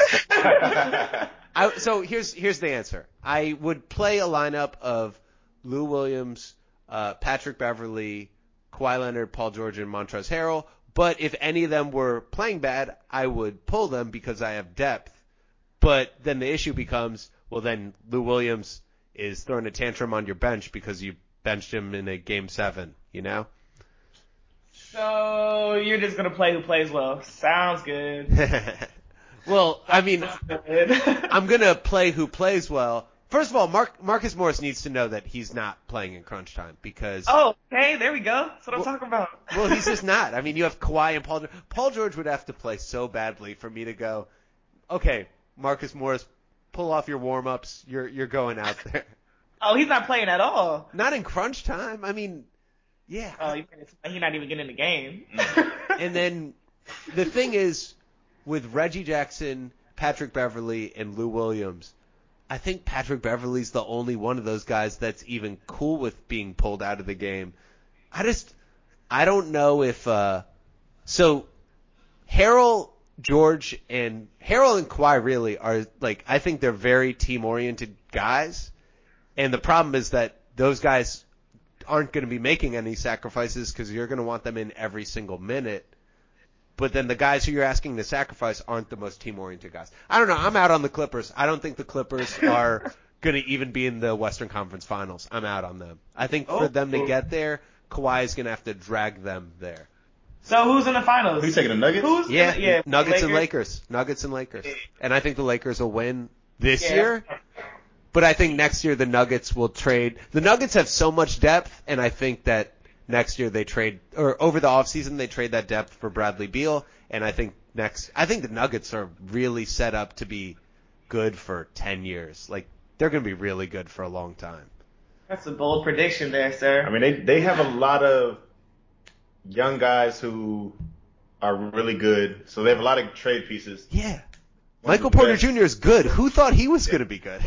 So here's the answer. I would play a lineup of Lou Williams, Patrick Beverley, Kawhi Leonard, Paul George, and Montrezl Harrell. But if any of them were playing bad, I would pull them because I have depth. But then the issue becomes, well, then Lou Williams is throwing a tantrum on your bench because you benched him in a Game 7, you know? So you're just going to play who plays well. Sounds good. Well, I mean, I'm going to play who plays well. First of all, Marcus Morris needs to know that he's not playing in crunch time because... Oh, hey, there we go. That's what I'm talking about. Well, he's just not. I mean, you have Kawhi and Paul George. Paul George would have to play so badly for me to go, okay, Marcus Morris, pull off your warm-ups. You're going out there. Oh, he's not playing at all. Not in crunch time. I mean, yeah. Oh, he's not even getting in the game. And then the thing is, with Reggie Jackson, Patrick Beverly, and Lou Williams... I think Patrick Beverly's the only one of those guys that's even cool with being pulled out of the game. I don't know if so Harrell and Kawhi really are, like, I think they're very team-oriented guys, and the problem is that those guys aren't going to be making any sacrifices because you're going to want them in every single minute. But then the guys who you're asking to sacrifice aren't the most team-oriented guys. I don't know. I'm out on the Clippers. I don't think the Clippers are going to even be in the Western Conference Finals. I'm out on them. I think for them to get there, Kawhi is going to have to drag them there. So who's in the finals? Who's taking the Nuggets? Nuggets Lakers. And Lakers. Nuggets and Lakers. And I think the Lakers will win this year. But I think next year the Nuggets will trade. The Nuggets have so much depth, and I think that next year they trade, or over the offseason they trade that depth for Bradley Beal, and I think the Nuggets are really set up to be good for 10 years. Like, they're going to be really good for a long time. That's a bold prediction there, sir. I mean, they have a lot of young guys who are really good, so they have a lot of trade pieces. Yeah, Michael Porter Jr. is good. Who thought he was going to be good?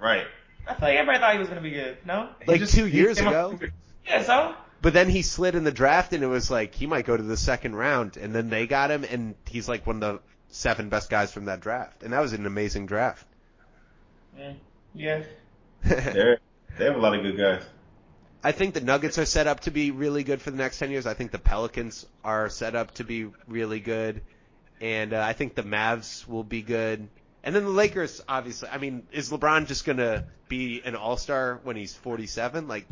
Right. I feel like everybody thought he was going to be good. No, like just, 2 years ago. Yeah, so? But then he slid in the draft, and it was like, he might go to the second round. And then they got him, and he's like one of the 7 best guys from that draft. And that was an amazing draft. Yeah. They have a lot of good guys. I think the Nuggets are set up to be really good for the next 10 years. I think the Pelicans are set up to be really good. And I think the Mavs will be good. And then the Lakers, obviously. I mean, is LeBron just going to be an all-star when he's 47? Like...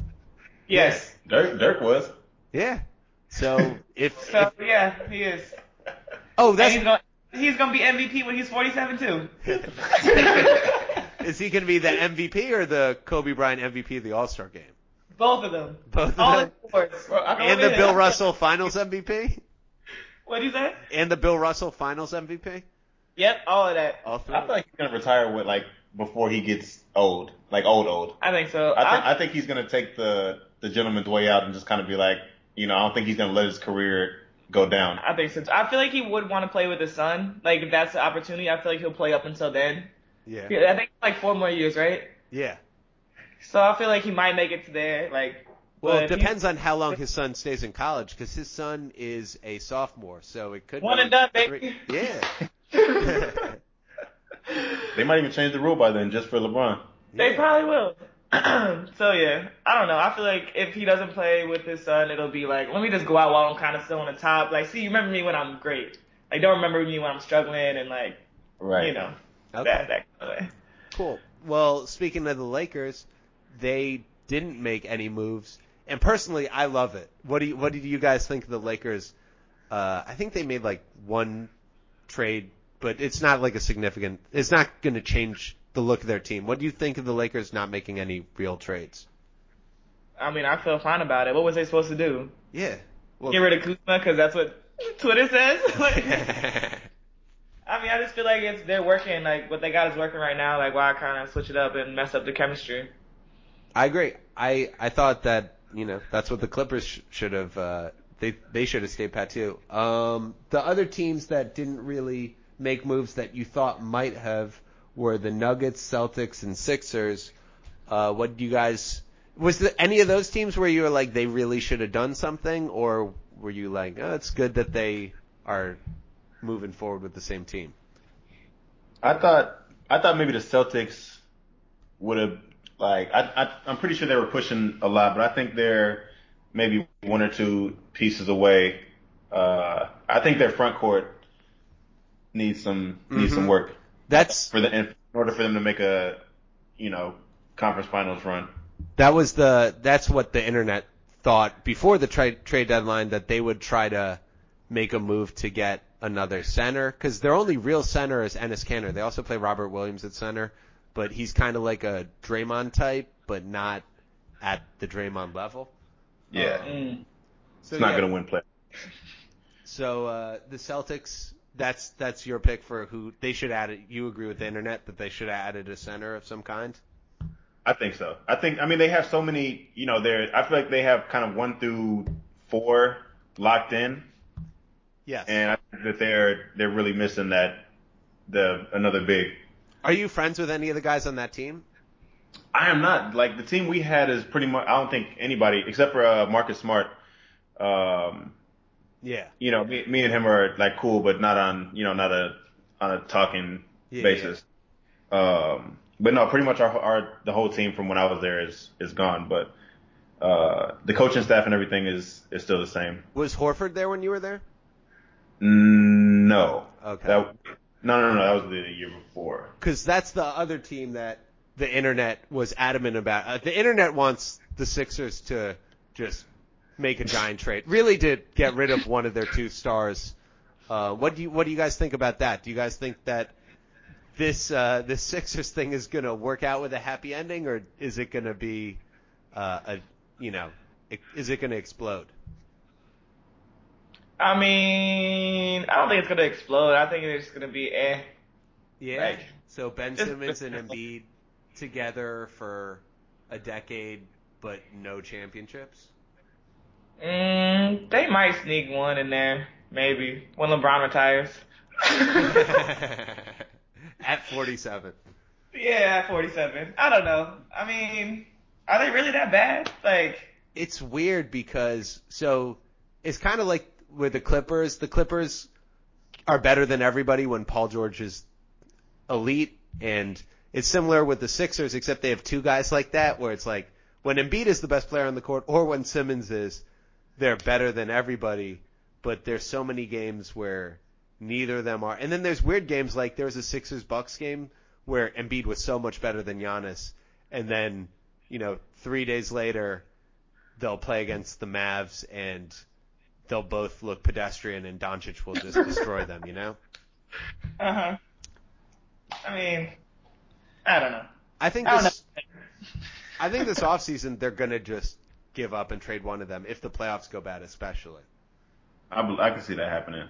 Yes. Dirk was. Yeah. So yeah, he is. Oh, that's. He's gonna be MVP when he's 47 too. Is he gonna be the MVP or the Kobe Bryant MVP of the All-Star game? Both of them. All in sports. And the Bill Russell Finals MVP. What do you say? And the Bill Russell Finals MVP. Yep, all of that. All three. I feel like he's gonna retire with, like, before he gets old, like old. I think so. I think he's gonna take the gentleman's way out and just kind of be like, you know, I don't think he's gonna let his career go down. I think so. I feel like he would want to play with his son. Like, if that's the opportunity, I feel like he'll play up until then. Yeah. I think like 4 more years, right? Yeah. So I feel like he might make it to there. Like, well, it depends on how long his son stays in college, because his son is a sophomore, so it could one be and done, baby. Yeah. They might even change the rule by then just for LeBron. They probably will. So, yeah, I don't know. I feel like if he doesn't play with his son, it'll be like, let me just go out while I'm kind of still on the top. Like, see, you remember me when I'm great. Like, don't remember me when I'm struggling and, like, right. You know, okay. That kind of way. Cool. Well, speaking of the Lakers, they didn't make any moves. And personally, I love it. What do you guys think of the Lakers? I think they made, like, 1 trade. But it's not like a significant – it's not going to change the look of their team. What do you think of the Lakers not making any real trades? I mean, I feel fine about it. What was they supposed to do? Yeah. Well, get rid of Kuzma because that's what Twitter says? I mean, I just feel like they're working. Like, what they got is working right now. Like, why kind of switch it up and mess up the chemistry? I agree. I thought that, you know, that's what the Clippers should have they should have stayed pat too. The other teams that didn't really – make moves that you thought might have were the Nuggets, Celtics, and Sixers. What do you guys – was there any of those teams where you were like they really should have done something, or were you like, oh, it's good that they are moving forward with the same team? I thought maybe the Celtics would have – like I'm pretty sure they were pushing a lot, but I think they're – maybe one or two pieces away. I think their front court needs some needs some work. That's for the in order for them to make a, you know, conference finals run. That was that's what the internet thought before the trade deadline, that they would try to make a move to get another center, because their only real center is Enes Kanter. They also play Robert Williams at center, but he's kind of like a Draymond type, but not at the Draymond level. Yeah, so it's not going to win play. So the Celtics, that's your pick for who they should add it. You agree with the internet that they should have added a center of some kind? I think so. I mean, they have so many, you know, I feel like they have kind of 1 through 4 locked in. Yes. And I think that they're really missing another big. Are you friends with any of the guys on that team? I am not. Like, the team we had is pretty much, I don't think anybody except for Marcus Smart. Yeah. You know, me and him are like cool, but not on, you know, on a talking basis. Yeah. But no, pretty much the whole team from when I was there is gone, but the coaching staff and everything is still the same. Was Horford there when you were there? No. Okay. No. That was the year before. Because that's the other team that the internet was adamant about. The internet wants the Sixers to just make a giant trade, really, to get rid of one of their 2 stars. What do you guys think about that? Do you guys think that this Sixers thing is going to work out with a happy ending, or is it going to be is it going to explode? I mean, I don't think it's going to explode. I think it's going to be eh. Yeah. Like, so Ben Simmons and Embiid together for a decade, but no championships? They might sneak one in there, maybe, when LeBron retires. At 47. Yeah, at 47. I don't know. I mean, are they really that bad? Like, it's weird because, so, it's kind of like, with the Clippers are better than everybody when Paul George is elite, and it's similar with the Sixers, except they have 2 guys like that, where it's like when Embiid is the best player on the court or when Simmons is, they're better than everybody, but there's so many games where neither of them are. And then there's weird games, like there was a Sixers-Bucks game where Embiid was so much better than Giannis, and then, you know, 3 days later they'll play against the Mavs and they'll both look pedestrian, and Doncic will just destroy them, you know? Uh-huh. I mean, I don't know. I think this offseason they're going to just give up and trade one of them, if the playoffs go bad especially. I can see that happening.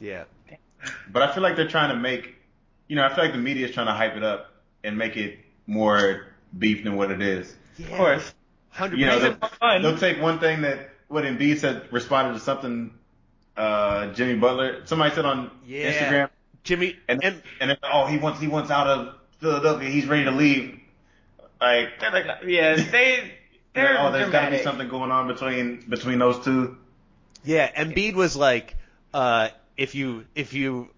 Yeah. But I feel like they're trying to make, you know, I feel like the media is trying to hype it up and make it more beef than what it is. Yeah. Of course. 100%. You know, they'll take one thing that... What Embiid said, responded to something Jimmy Butler, somebody said on Instagram. Jimmy and then, he wants out of Philadelphia. He's ready to leave. Like, they're like, yeah, they're oh, there's got to be something going on between those two. Yeah, Embiid was like, if you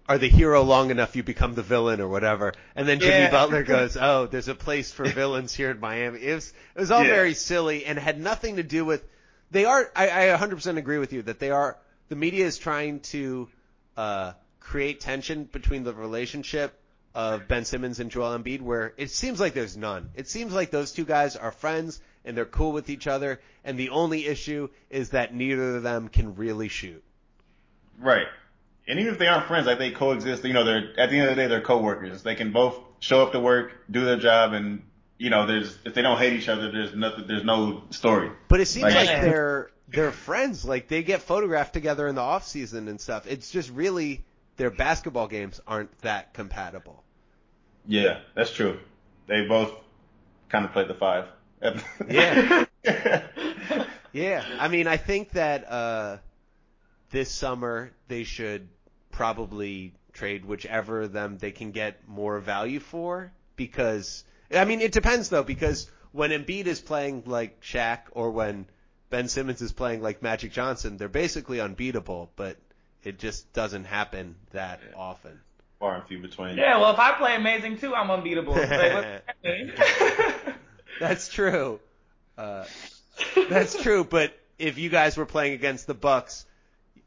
are the hero long enough, you become the villain or whatever. And then Jimmy Butler goes, oh, there's a place for villains here in Miami. It was all very silly and had nothing to do with. They are, I 100% agree with you that they are, the media is trying to create tension between the relationship of Ben Simmons and Joel Embiid, where it seems like there's none. It seems like those 2 guys are friends and they're cool with each other, and the only issue is that neither of them can really shoot. Right. And even if they aren't friends, like, they coexist, you know, they're, at the end of the day, they're coworkers. They can both show up to work, do their job, and, you know, if they don't hate each other, there's no story. But it seems like they're friends. Like, they get photographed together in the off season and stuff. It's just really their basketball games aren't that compatible. Yeah, that's true. They both kind of played the 5. Yeah. Yeah. I mean, I think that this summer they should probably trade whichever of them they can get more value for, because I mean, it depends, though, because when Embiid is playing like Shaq or when Ben Simmons is playing like Magic Johnson, they're basically unbeatable, but it just doesn't happen that often. Far and few between. Yeah, well, if I play amazing, too, I'm unbeatable. Like, that's true. But if you guys were playing against the Bucks,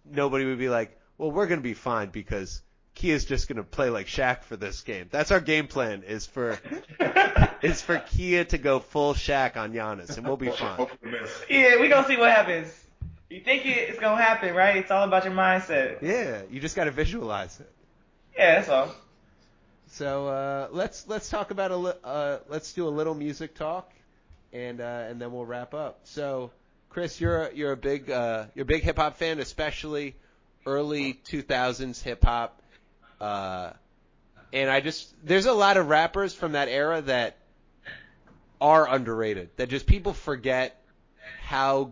nobody would be like, well, we're going to be fine because Kia's just going to play like Shaq for this game. That's our game plan, is for is for Kia to go full Shaq on Giannis, and we'll be fine. Yeah, we're going to see what happens. You think it's going to happen, right? It's all about your mindset. Yeah, you just got to visualize it. Yeah, that's all. So let's talk about let's do a little music talk, and then we'll wrap up. So Chris, you're a big hip hop fan, especially early 2000s hip hop, and there's a lot of rappers from that era that are underrated, that just people forget how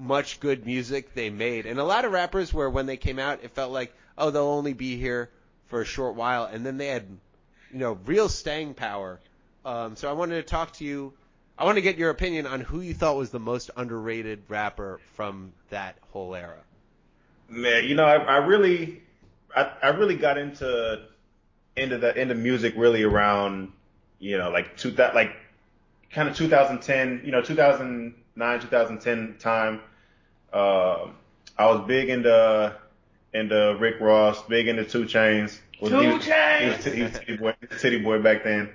much good music they made, and a lot of rappers where when they came out it felt like, oh, they'll only be here for a short while, and then they had, you know, real staying power. So I wanted to talk to you. I want to get your opinion on who you thought was the most underrated rapper from that whole era. Man, you know, I really got into music really around, you know, kind of 2010, you know, 2009, 2010 time. I was big into Rick Ross, big into 2 Chainz. He was Titty Boy back then.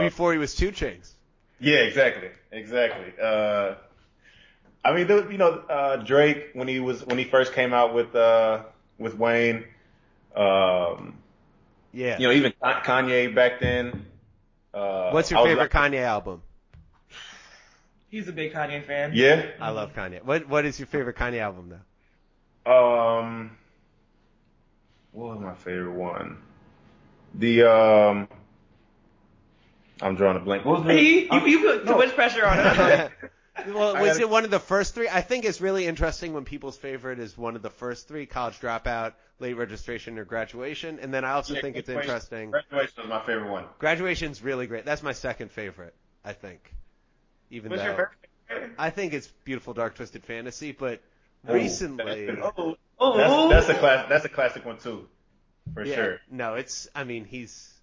Before he was 2 Chainz. Yeah, exactly. I mean, there was, you know, Drake when he first came out with Wayne. Yeah. You know, even Kanye back then. What's your favorite Kanye album? He's a big Kanye fan. Yeah, I love Kanye. What is your favorite Kanye album though? What was my favorite one? I'm drawing a blank. You put too much pressure on it. Well, was it one of the first three? I think it's really interesting when people's favorite is one of the first three: College Dropout, Late Registration, or Graduation. And then I also think it's interesting. Graduation is my favorite one. Graduation's really great. That's my second favorite, I think. What's your favorite? I think it's Beautiful Dark Twisted Fantasy, but. Recently, that's a classic one too, for sure. No, he's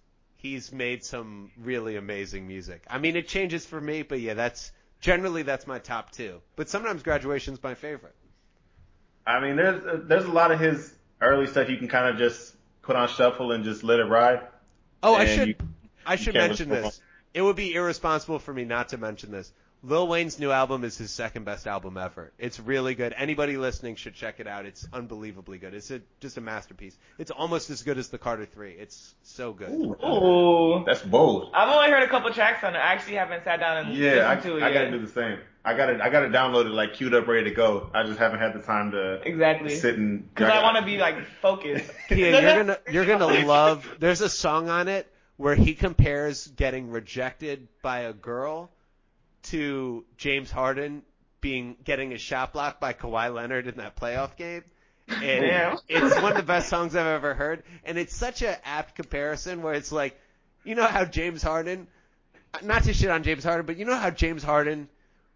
made some really amazing music. I mean, it changes for me, but yeah, that's generally my top two. But sometimes Graduation's my favorite. I mean, there's a lot of his early stuff you can kind of just put on shuffle and just let it ride. Oh, I should mention this. It would be irresponsible for me not to mention this. Lil Wayne's new album is his second best album ever. It's really good. Anybody listening should check it out. It's unbelievably good. It's just a masterpiece. It's almost as good as the Carter 3. It's so good. Ooh, that's bold. I've only heard a couple tracks on it. I actually haven't sat down and listened to it yet. I gotta do the same. I gotta download it, like queued up, ready to go. I just haven't had the time to sit and. Because I want to be like focused. Yeah, you're gonna love. There's a song on it where he compares getting rejected by a girl to James Harden getting his shot blocked by Kawhi Leonard in that playoff game. And it's one of the best songs I've ever heard. And it's such an apt comparison where it's like, you know how James Harden, not to shit on James Harden, but you know how James Harden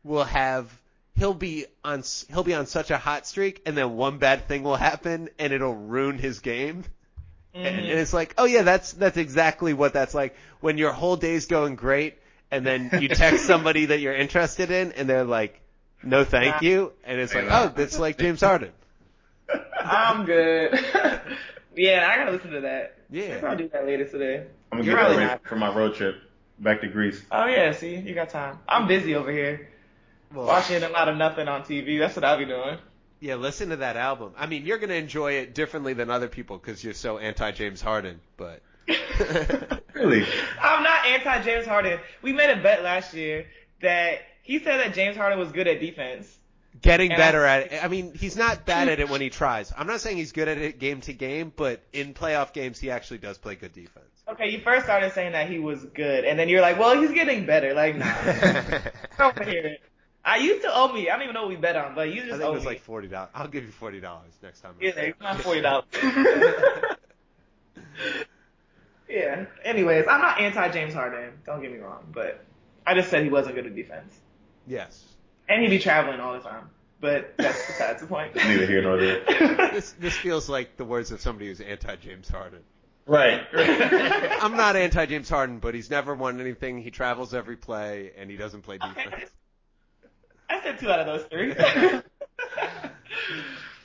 he'll be on such a hot streak, and then one bad thing will happen and it'll ruin his game. Mm-hmm. And it's like, oh yeah, that's exactly what that's like when your whole day's going great. And then you text somebody that you're interested in, and they're like, no, thank you. And it's like, oh, that's like James Harden. I'm good. Yeah, I got to listen to that. Yeah. I'll do that later today. I'm going to get ready for my road trip back to Greece. Oh, yeah, see, you got time. I'm busy over here. Well, watching a lot of nothing on TV. That's what I'll be doing. Yeah, listen to that album. I mean, you're going to enjoy it differently than other people because you're so anti-James Harden, but... Really? I'm not anti-James Harden. We made a bet last year that he said that James Harden was good at defense. Getting better at it. I mean, he's not bad at it when he tries. I'm not saying he's good at it game to game, but in playoff games, he actually does play good defense. Okay, you first started saying that he was good, and then you're like, well, he's getting better. Like, nah. Don't want to hear it. I used to owe me. I don't even know what we bet on, but you just owe me. I think it was like $40. I'll give you $40 next time. Yeah, it's not $40. Yeah. Anyways, I'm not anti-James Harden. Don't get me wrong, but I just said he wasn't good at defense. Yes. And he'd be traveling all the time, but that's besides the point. Neither here nor there. This feels like the words of somebody who's anti-James Harden. Right. I'm not anti-James Harden, but he's never won anything. He travels every play, and he doesn't play defense. I said 2 out of those 3.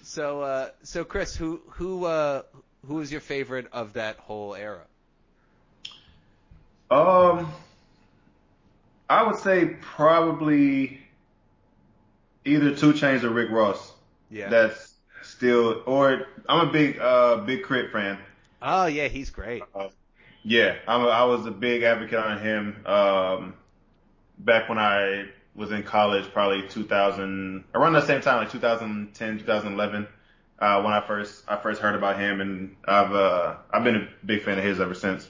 So Chris, who was your favorite of that whole era? I would say probably either 2 Chainz or Rick Ross. Yeah. That's still, or I'm a big Crit fan. Oh yeah, he's great. I was a big advocate on him back when I was in college, probably 2000, around the same time, like 2010, 2011, when I first heard about him, and I've been a big fan of his ever since.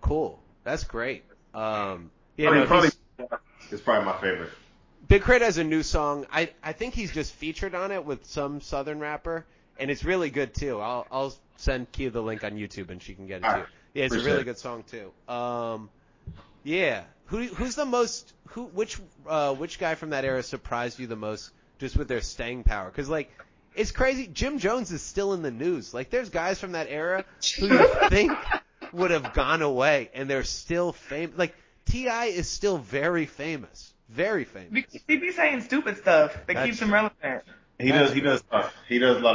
Cool, that's great. It's probably my favorite. Big Crit has a new song. I think he's just featured on it with some Southern rapper, and it's really good too. I'll send Kia the link on YouTube and she can get it too. Yeah, it's a really good song too. Yeah. Who's the most? Which guy from that era surprised you the most, just with their staying power? Because like, it's crazy. Jim Jones is still in the news. Like, there's guys from that era who you think would have gone away, and they're still famous. Like T.I. is still very famous. Very famous. He be saying stupid stuff that keeps him relevant. He does a lot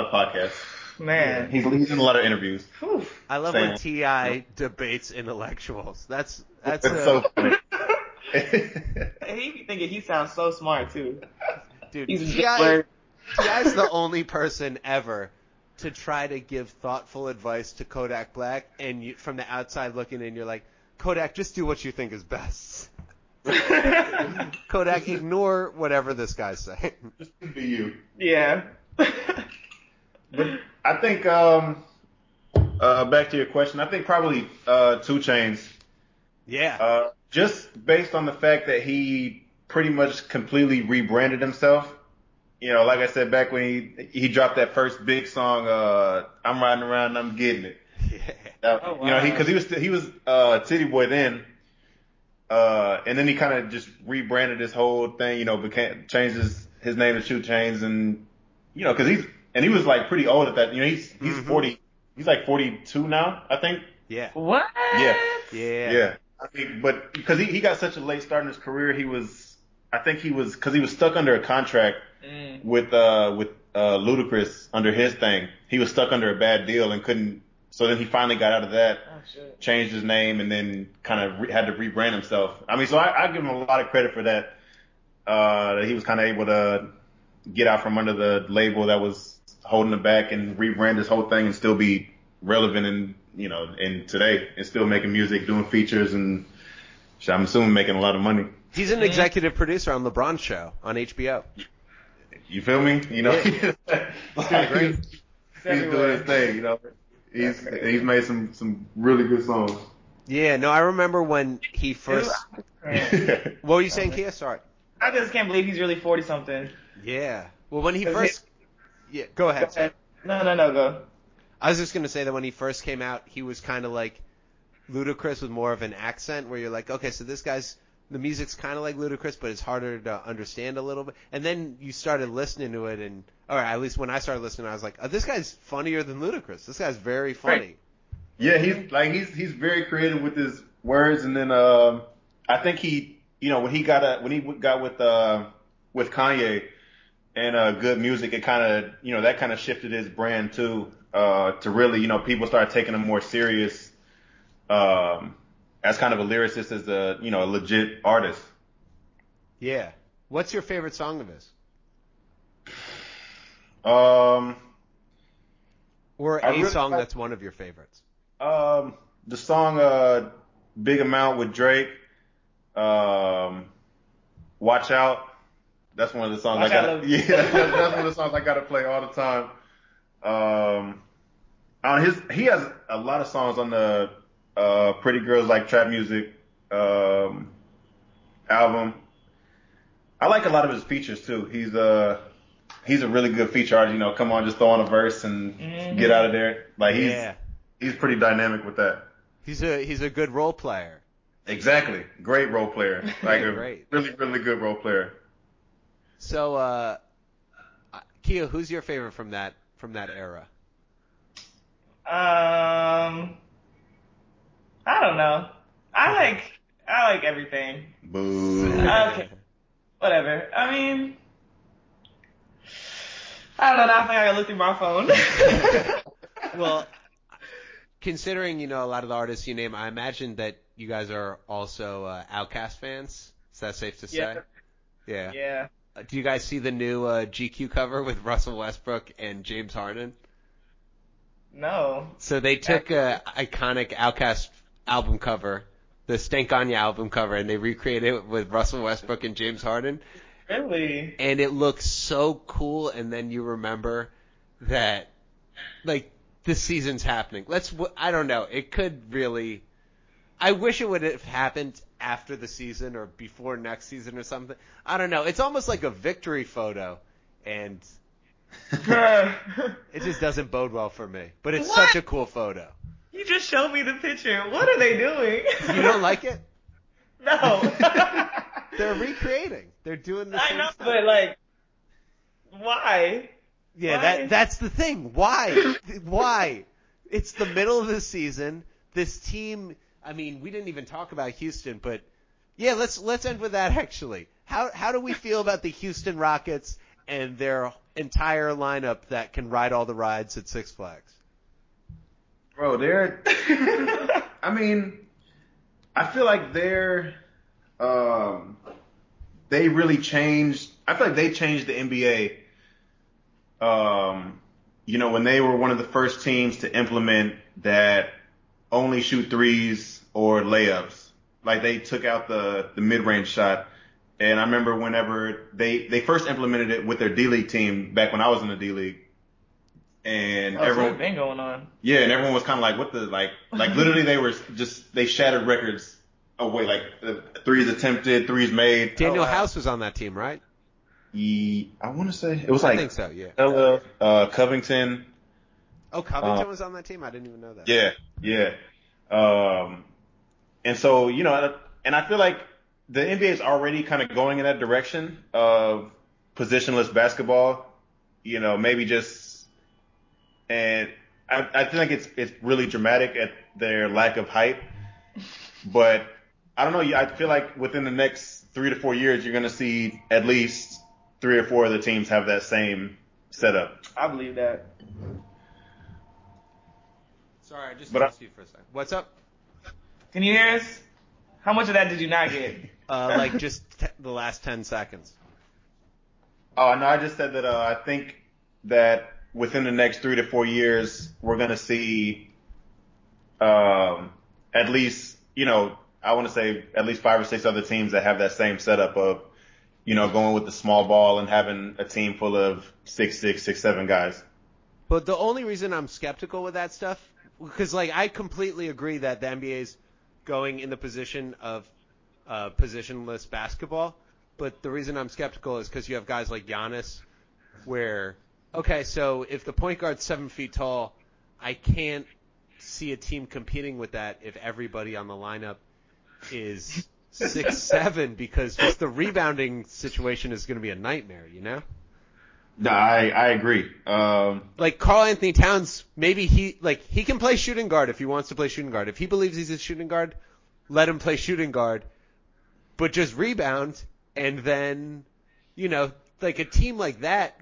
of podcasts. Man, he's in a lot of interviews. Oof. I love when T.I. debates intellectuals. That's so funny. He be thinking he sounds so smart too. Dude, T.I.'s the only person ever to try to give thoughtful advice to Kodak Black, and you, from the outside looking in, you're like, Kodak, just do what you think is best. Kodak, ignore whatever this guy's saying. Just be you. Yeah. But I think back to your question, I think probably 2 Chainz. Yeah. Just based on the fact that he pretty much completely rebranded himself. You know, like I said, back when he dropped that first big song, "I'm Riding Around, and I'm Getting It." Yeah. Wow. You know, he was City Boy then. And then he kind of just rebranded his whole thing, you know, changed his name to 2 Chainz, and, you know, cause he was like pretty old at that, you know, he's mm-hmm. 40, he's like 42 now, I think. Yeah. What? Yeah. Yeah. Yeah. I think, but because he got such a late start in his career, cause he was stuck under a contract with Ludacris under his thing. He was stuck under a bad deal and couldn't. So then he finally got out of that, changed his name, and then kind of had to rebrand himself. I mean, so I give him a lot of credit for that, that he was kind of able to get out from under the label that was holding him back and rebrand his whole thing and still be relevant in today and still making music, doing features, and I'm assuming making a lot of money. He's an executive producer on LeBron's show on HBO. You feel me? You know, yeah. He's doing his thing, you know. He's made some really good songs. Yeah, no, I remember when he first. What were you saying, Kia? Sorry. I just can't believe he's really 40-something. Yeah. Well, when he first. Yeah, go ahead. No, go. I was just going to say that when he first came out, he was kind of like Ludacris with more of an accent where you're like, okay, so this guy's. The music's kind of like Ludacris, but it's harder to understand a little bit. And then you started listening to it, and or at least when I started listening, I was like, oh, this guy's funnier than Ludacris. This guy's very funny. Right. Yeah, he's very creative with his words. And then I think he, you know, when he got with Kanye and Good Music, it kind of, you know, that kind of shifted his brand too, to really, you know, people started taking him more serious. As kind of a lyricist, as a, you know, a legit artist. Yeah. What's your favorite song of his? Or a song that's one of your favorites. The song "Big Amount" with Drake. "Watch Out." That's one of the songs that's one of the songs I gotta play all the time. On his, he has a lot of songs on the. Pretty Girls Like Trap Music album. I like a lot of his features too. He's a really good feature artist. You know, come on, just throw on a verse and get out of there. Like he's pretty dynamic with that. He's a good role player. Exactly, great role player. Like really really good role player. So, Kia, who's your favorite from that era? I don't know. I like everything. Boo. Okay. Whatever. I mean, I don't know. I think I gotta look through my phone. Well, considering, you know, a lot of the artists you name, I imagine that you guys are also Outkast fans. Is that safe to say? Yeah. Yeah. Do you guys see the new GQ cover with Russell Westbrook and James Harden? No. So they took an iconic Outkast album cover, the Stank On Ya album cover, and they recreated it with Russell Westbrook and James Harden. Really? And it looks so cool, and then you remember that, like, this season's happening. I don't know. It could really – I wish it would have happened after the season or before next season or something. I don't know. It's almost like a victory photo, and it just doesn't bode well for me. But it's such a cool photo. You just showed me the picture. What are they doing? You don't like it? No. They're recreating. They're doing the same stuff. But, like, why? Yeah, why? That's the thing. Why? Why? It's the middle of the season. This team, I mean, we didn't even talk about Houston, but, yeah, let's end with that, actually. How do we feel about the Houston Rockets and their entire lineup that can ride all the rides at Six Flags? Bro, I feel like they really changed. I feel like they changed the NBA. You know, when they were one of the first teams to implement that only shoot threes or layups, like they took out the mid-range shot. And I remember whenever they first implemented it with their D-League team back when I was in the D-League, and everyone been going on. Yeah, and everyone was kind of like, what the like literally they were just they shattered records. Oh, wait, like, threes attempted, threes made. Daniel House was on that team, right? I want to say. It was I think so, yeah. Ella, Covington. Oh, Covington was on that team? I didn't even know that. Yeah. And so, you know, and I feel like the NBA is already kind of going in that direction of positionless basketball, you know, maybe just – and I feel like it's really dramatic at their lack of hype, but – I don't know. I feel like within the next 3 to 4 years, you're going to see at least 3 or 4 of the teams have that same setup. I believe that. Sorry, I just lost you for a second. What's up? Can you hear us? How much of that did you not get? Like just the last 10 seconds. Oh, no, I just said that I think that within the next 3 to 4 years, we're going to see at least, you know, I want to say at least 5 or 6 other teams that have that same setup of, you know, going with the small ball and having a team full of 6'6", 6'7" guys. But the only reason I'm skeptical with that stuff, because like I completely agree that the NBA's going in the position of positionless basketball. But the reason I'm skeptical is because you have guys like Giannis, where okay, so if the point guard's 7 feet tall, I can't see a team competing with that if everybody on the lineup is 6'7", because just the rebounding situation is going to be a nightmare, you know? No, I agree. Like Karl-Anthony Towns, maybe he can play shooting guard if he wants to play shooting guard. If he believes he's a shooting guard, let him play shooting guard, but just rebound, and then, you know, like a team like that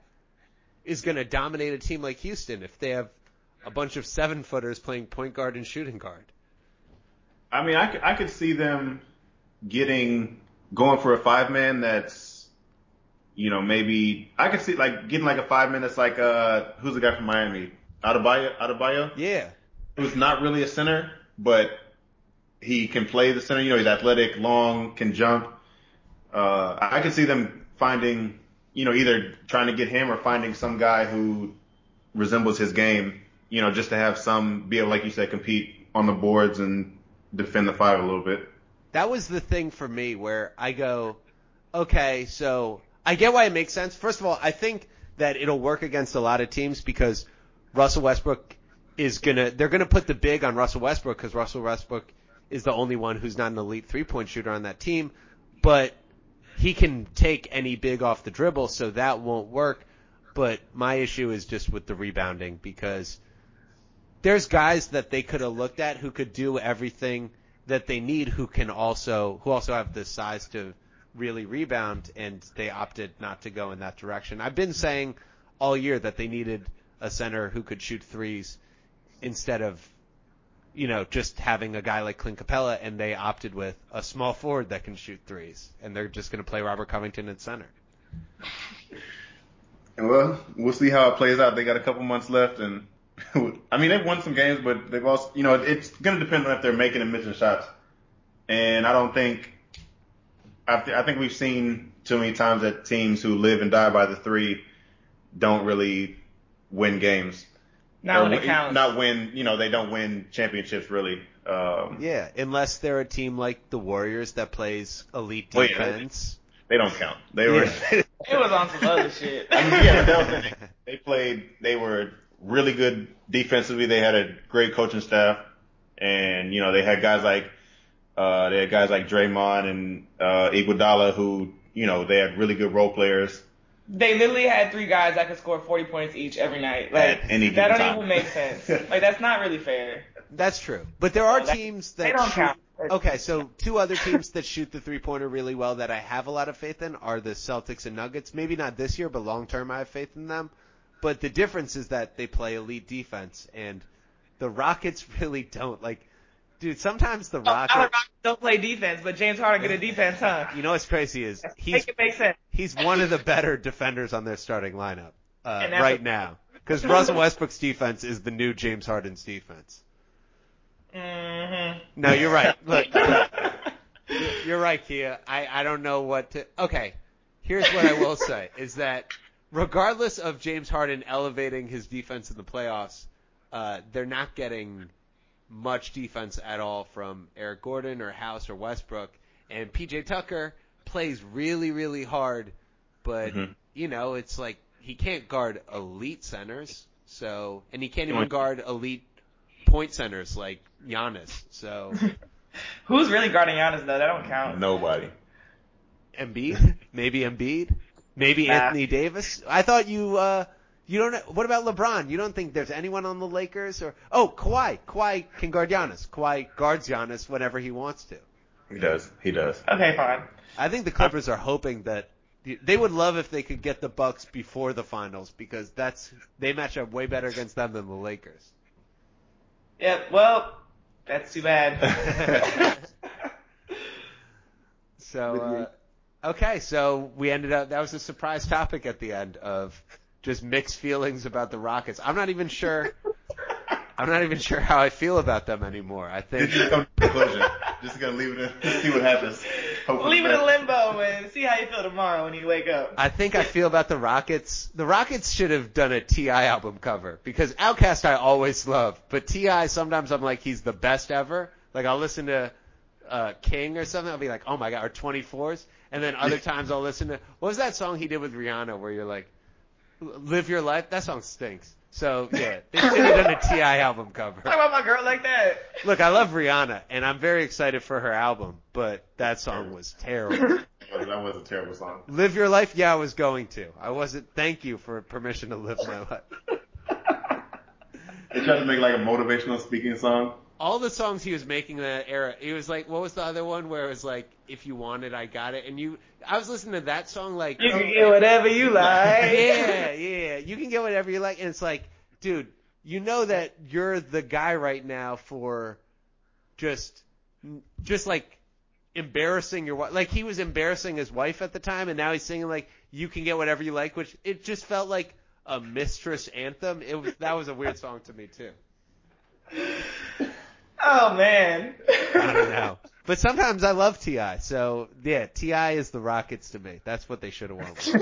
is going to dominate a team like Houston if they have a bunch of 7-footers playing point guard and shooting guard. I mean, I could see them going for a five-man that's, you know, maybe – I could see, like, getting, like, a five-man that's like who's the guy from Miami? Adebayo? Yeah. Who's not really a center, but he can play the center. You know, he's athletic, long, can jump. I could see them finding – you know, either trying to get him or finding some guy who resembles his game, you know, just to have some – be able, like you said, compete on the boards and – defend the five a little bit. That was the thing for me where I go, okay, so I get why it makes sense. First of all, I think that it'll work against a lot of teams because Russell Westbrook they're going to put the big on Russell Westbrook because Russell Westbrook is the only one who's not an elite three-point shooter on that team, but he can take any big off the dribble, so that won't work. But my issue is just with the rebounding because there's guys that they could have looked at who could do everything that they need, who also have the size to really rebound, and they opted not to go in that direction. I've been saying all year that they needed a center who could shoot threes instead of, you know, just having a guy like Clint Capella, and they opted with a small forward that can shoot threes, and they're just going to play Robert Covington at center. Well, we'll see how it plays out. They got a couple months left, and I mean, they've won some games, but they've also, you know, it's going to depend on if they're making and missing shots. And I don't think, I think we've seen too many times that teams who live and die by the three don't really win games. Not when it counts. Not when, you know, they don't win championships, really. Yeah, unless they're a team like the Warriors that plays elite defense. They don't count. They were. It was on some other shit. I mean, yeah, but that was the thing. They were really good defensively. They had a great coaching staff, and you know they had guys like Draymond and Iguodala, who, you know, they had really good role players. They literally had three guys that could score 40 points each every night. Like, at any given time. That don't even make sense. Like, that's not really fair. That's true, but there are teams that they don't count. Okay, so two other teams that shoot the three-pointer really well that I have a lot of faith in are the Celtics and Nuggets. Maybe not this year, but long-term I have faith in them. But the difference is that they play elite defense, and the Rockets really don't. Like, dude, sometimes the Rockets... Rockets don't play defense, but James Harden good at defense, huh? You know what's crazy is he's one of the better defenders on their starting lineup right now, because Russell Westbrook's defense is the new James Harden's defense. Mm-hmm. No, you're right. Look, you're right, Kia. I don't know what to – okay, here's what I will say is that regardless of James Harden elevating his defense in the playoffs, they're not getting much defense at all from Eric Gordon or House or Westbrook. And P.J. Tucker plays really, really hard, but, you know, it's like he can't guard elite centers. So, and he can't even guard elite point centers like Giannis. So, who's really guarding Giannis though? That don't count. Nobody. Embiid? Maybe Embiid? Maybe Anthony Davis? I thought you don't. What about LeBron? You don't think there's anyone on the Lakers or Kawhi? Kawhi can guard Giannis. Kawhi guards Giannis whenever he wants to. He does. Okay, fine. I think the Clippers are hoping that they would love if they could get the Bucks before the finals because they match up way better against them than the Lakers. Yeah, well, that's too bad. So, okay, so we ended up – that was a surprise topic at the end of just mixed feelings about the Rockets. I'm not even sure how I feel about them anymore. I think – just come to the conclusion. Just going to leave it in, see what happens. Hopefully leave it in limbo and see how you feel tomorrow when you wake up. I think I feel about the Rockets. The Rockets should have done a T.I. album cover because Outkast I always love. But T.I. sometimes I'm like, he's the best ever. Like I'll listen to King or something. I'll be like, oh, my God, or 24s. And then other times I'll listen to – what was that song he did with Rihanna where you're like, live your life? That song stinks. So, yeah, they should have done a T.I. album cover. Talk about my girl like that. Look, I love Rihanna, and I'm very excited for her album, but that song was terrible. That was a terrible song. Live Your Life? Yeah, I was going to. I wasn't. Thank you for permission to live my life. They tried to make, like, a motivational speaking song. All the songs he was making in that era, it was like, what was the other one where it was like, if you want it, I got it. And I was listening to that song like, you can get whatever you like. Yeah. You can get whatever you like. And it's like, dude, you know that you're the guy right now for just like embarrassing your wife. Like he was embarrassing his wife at the time. And now he's singing like, you can get whatever you like, which it just felt like a mistress anthem. That was a weird song to me too. Oh man. I don't know. But sometimes I love T.I. So, yeah, T.I. is the Rockets to me. That's what they should have won.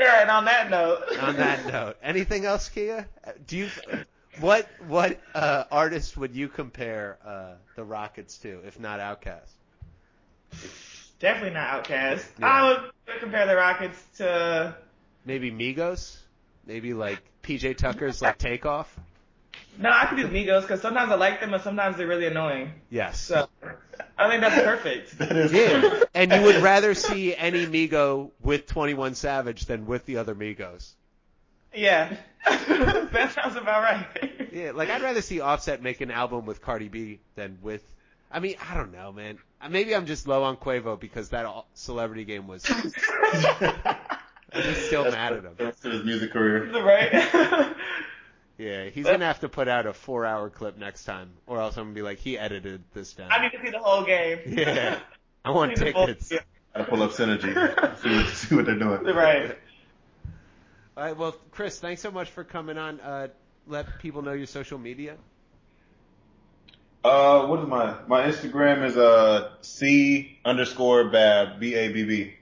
Yeah, and on that note, anything else, Kia? What artist would you compare the Rockets to, if not Outkast? Definitely not Outkast. Yeah. I would compare the Rockets to maybe Migos? Maybe like PJ Tucker's like Takeoff? No, I could do Migos because sometimes I like them and sometimes they're really annoying. Yes. So I think that's perfect. Yeah. And you would rather see any Migo with 21 Savage than with the other Migos. Yeah. That sounds about right. Yeah, like I'd rather see Offset make an album with Cardi B than with – I mean, I don't know, man. Maybe I'm just low on Quavo because that celebrity game was – I'm still mad at him. That's his music career. Right? Yeah, he's going to have to put out a 4-hour clip next time, or else I'm going to be like, he edited this down. I need to see the whole game. Yeah. I want tickets. I pull up Synergy. See what they're doing. Right. All right, well, Chris, thanks so much for coming on. Let people know your social media. What is my Instagram is C_Babb, B-A-B-B.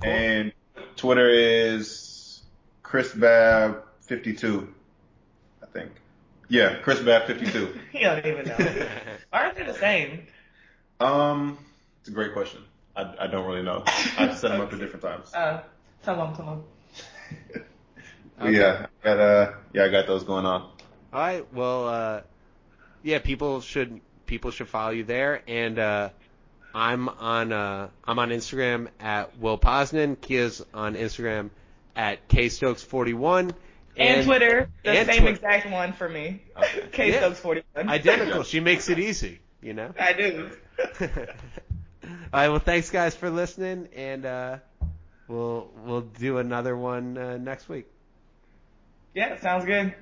Cool. And Twitter is ChrisBabb52, I think. Yeah, ChrisBabb52. You don't even know. Aren't they the same? It's a great question. I don't really know. I've set them up at different times. Tell them. Okay. Yeah, I got those going on. All right, well, people should follow you there, and I'm on Instagram at Will Posnan. Kia's on Instagram at KStokes41. And Twitter, the same exact one for me. Okay. KStokes41. Identical. She makes it easy, you know. I do. All right, well, thanks guys for listening, and we'll do another one next week. Yeah, sounds good.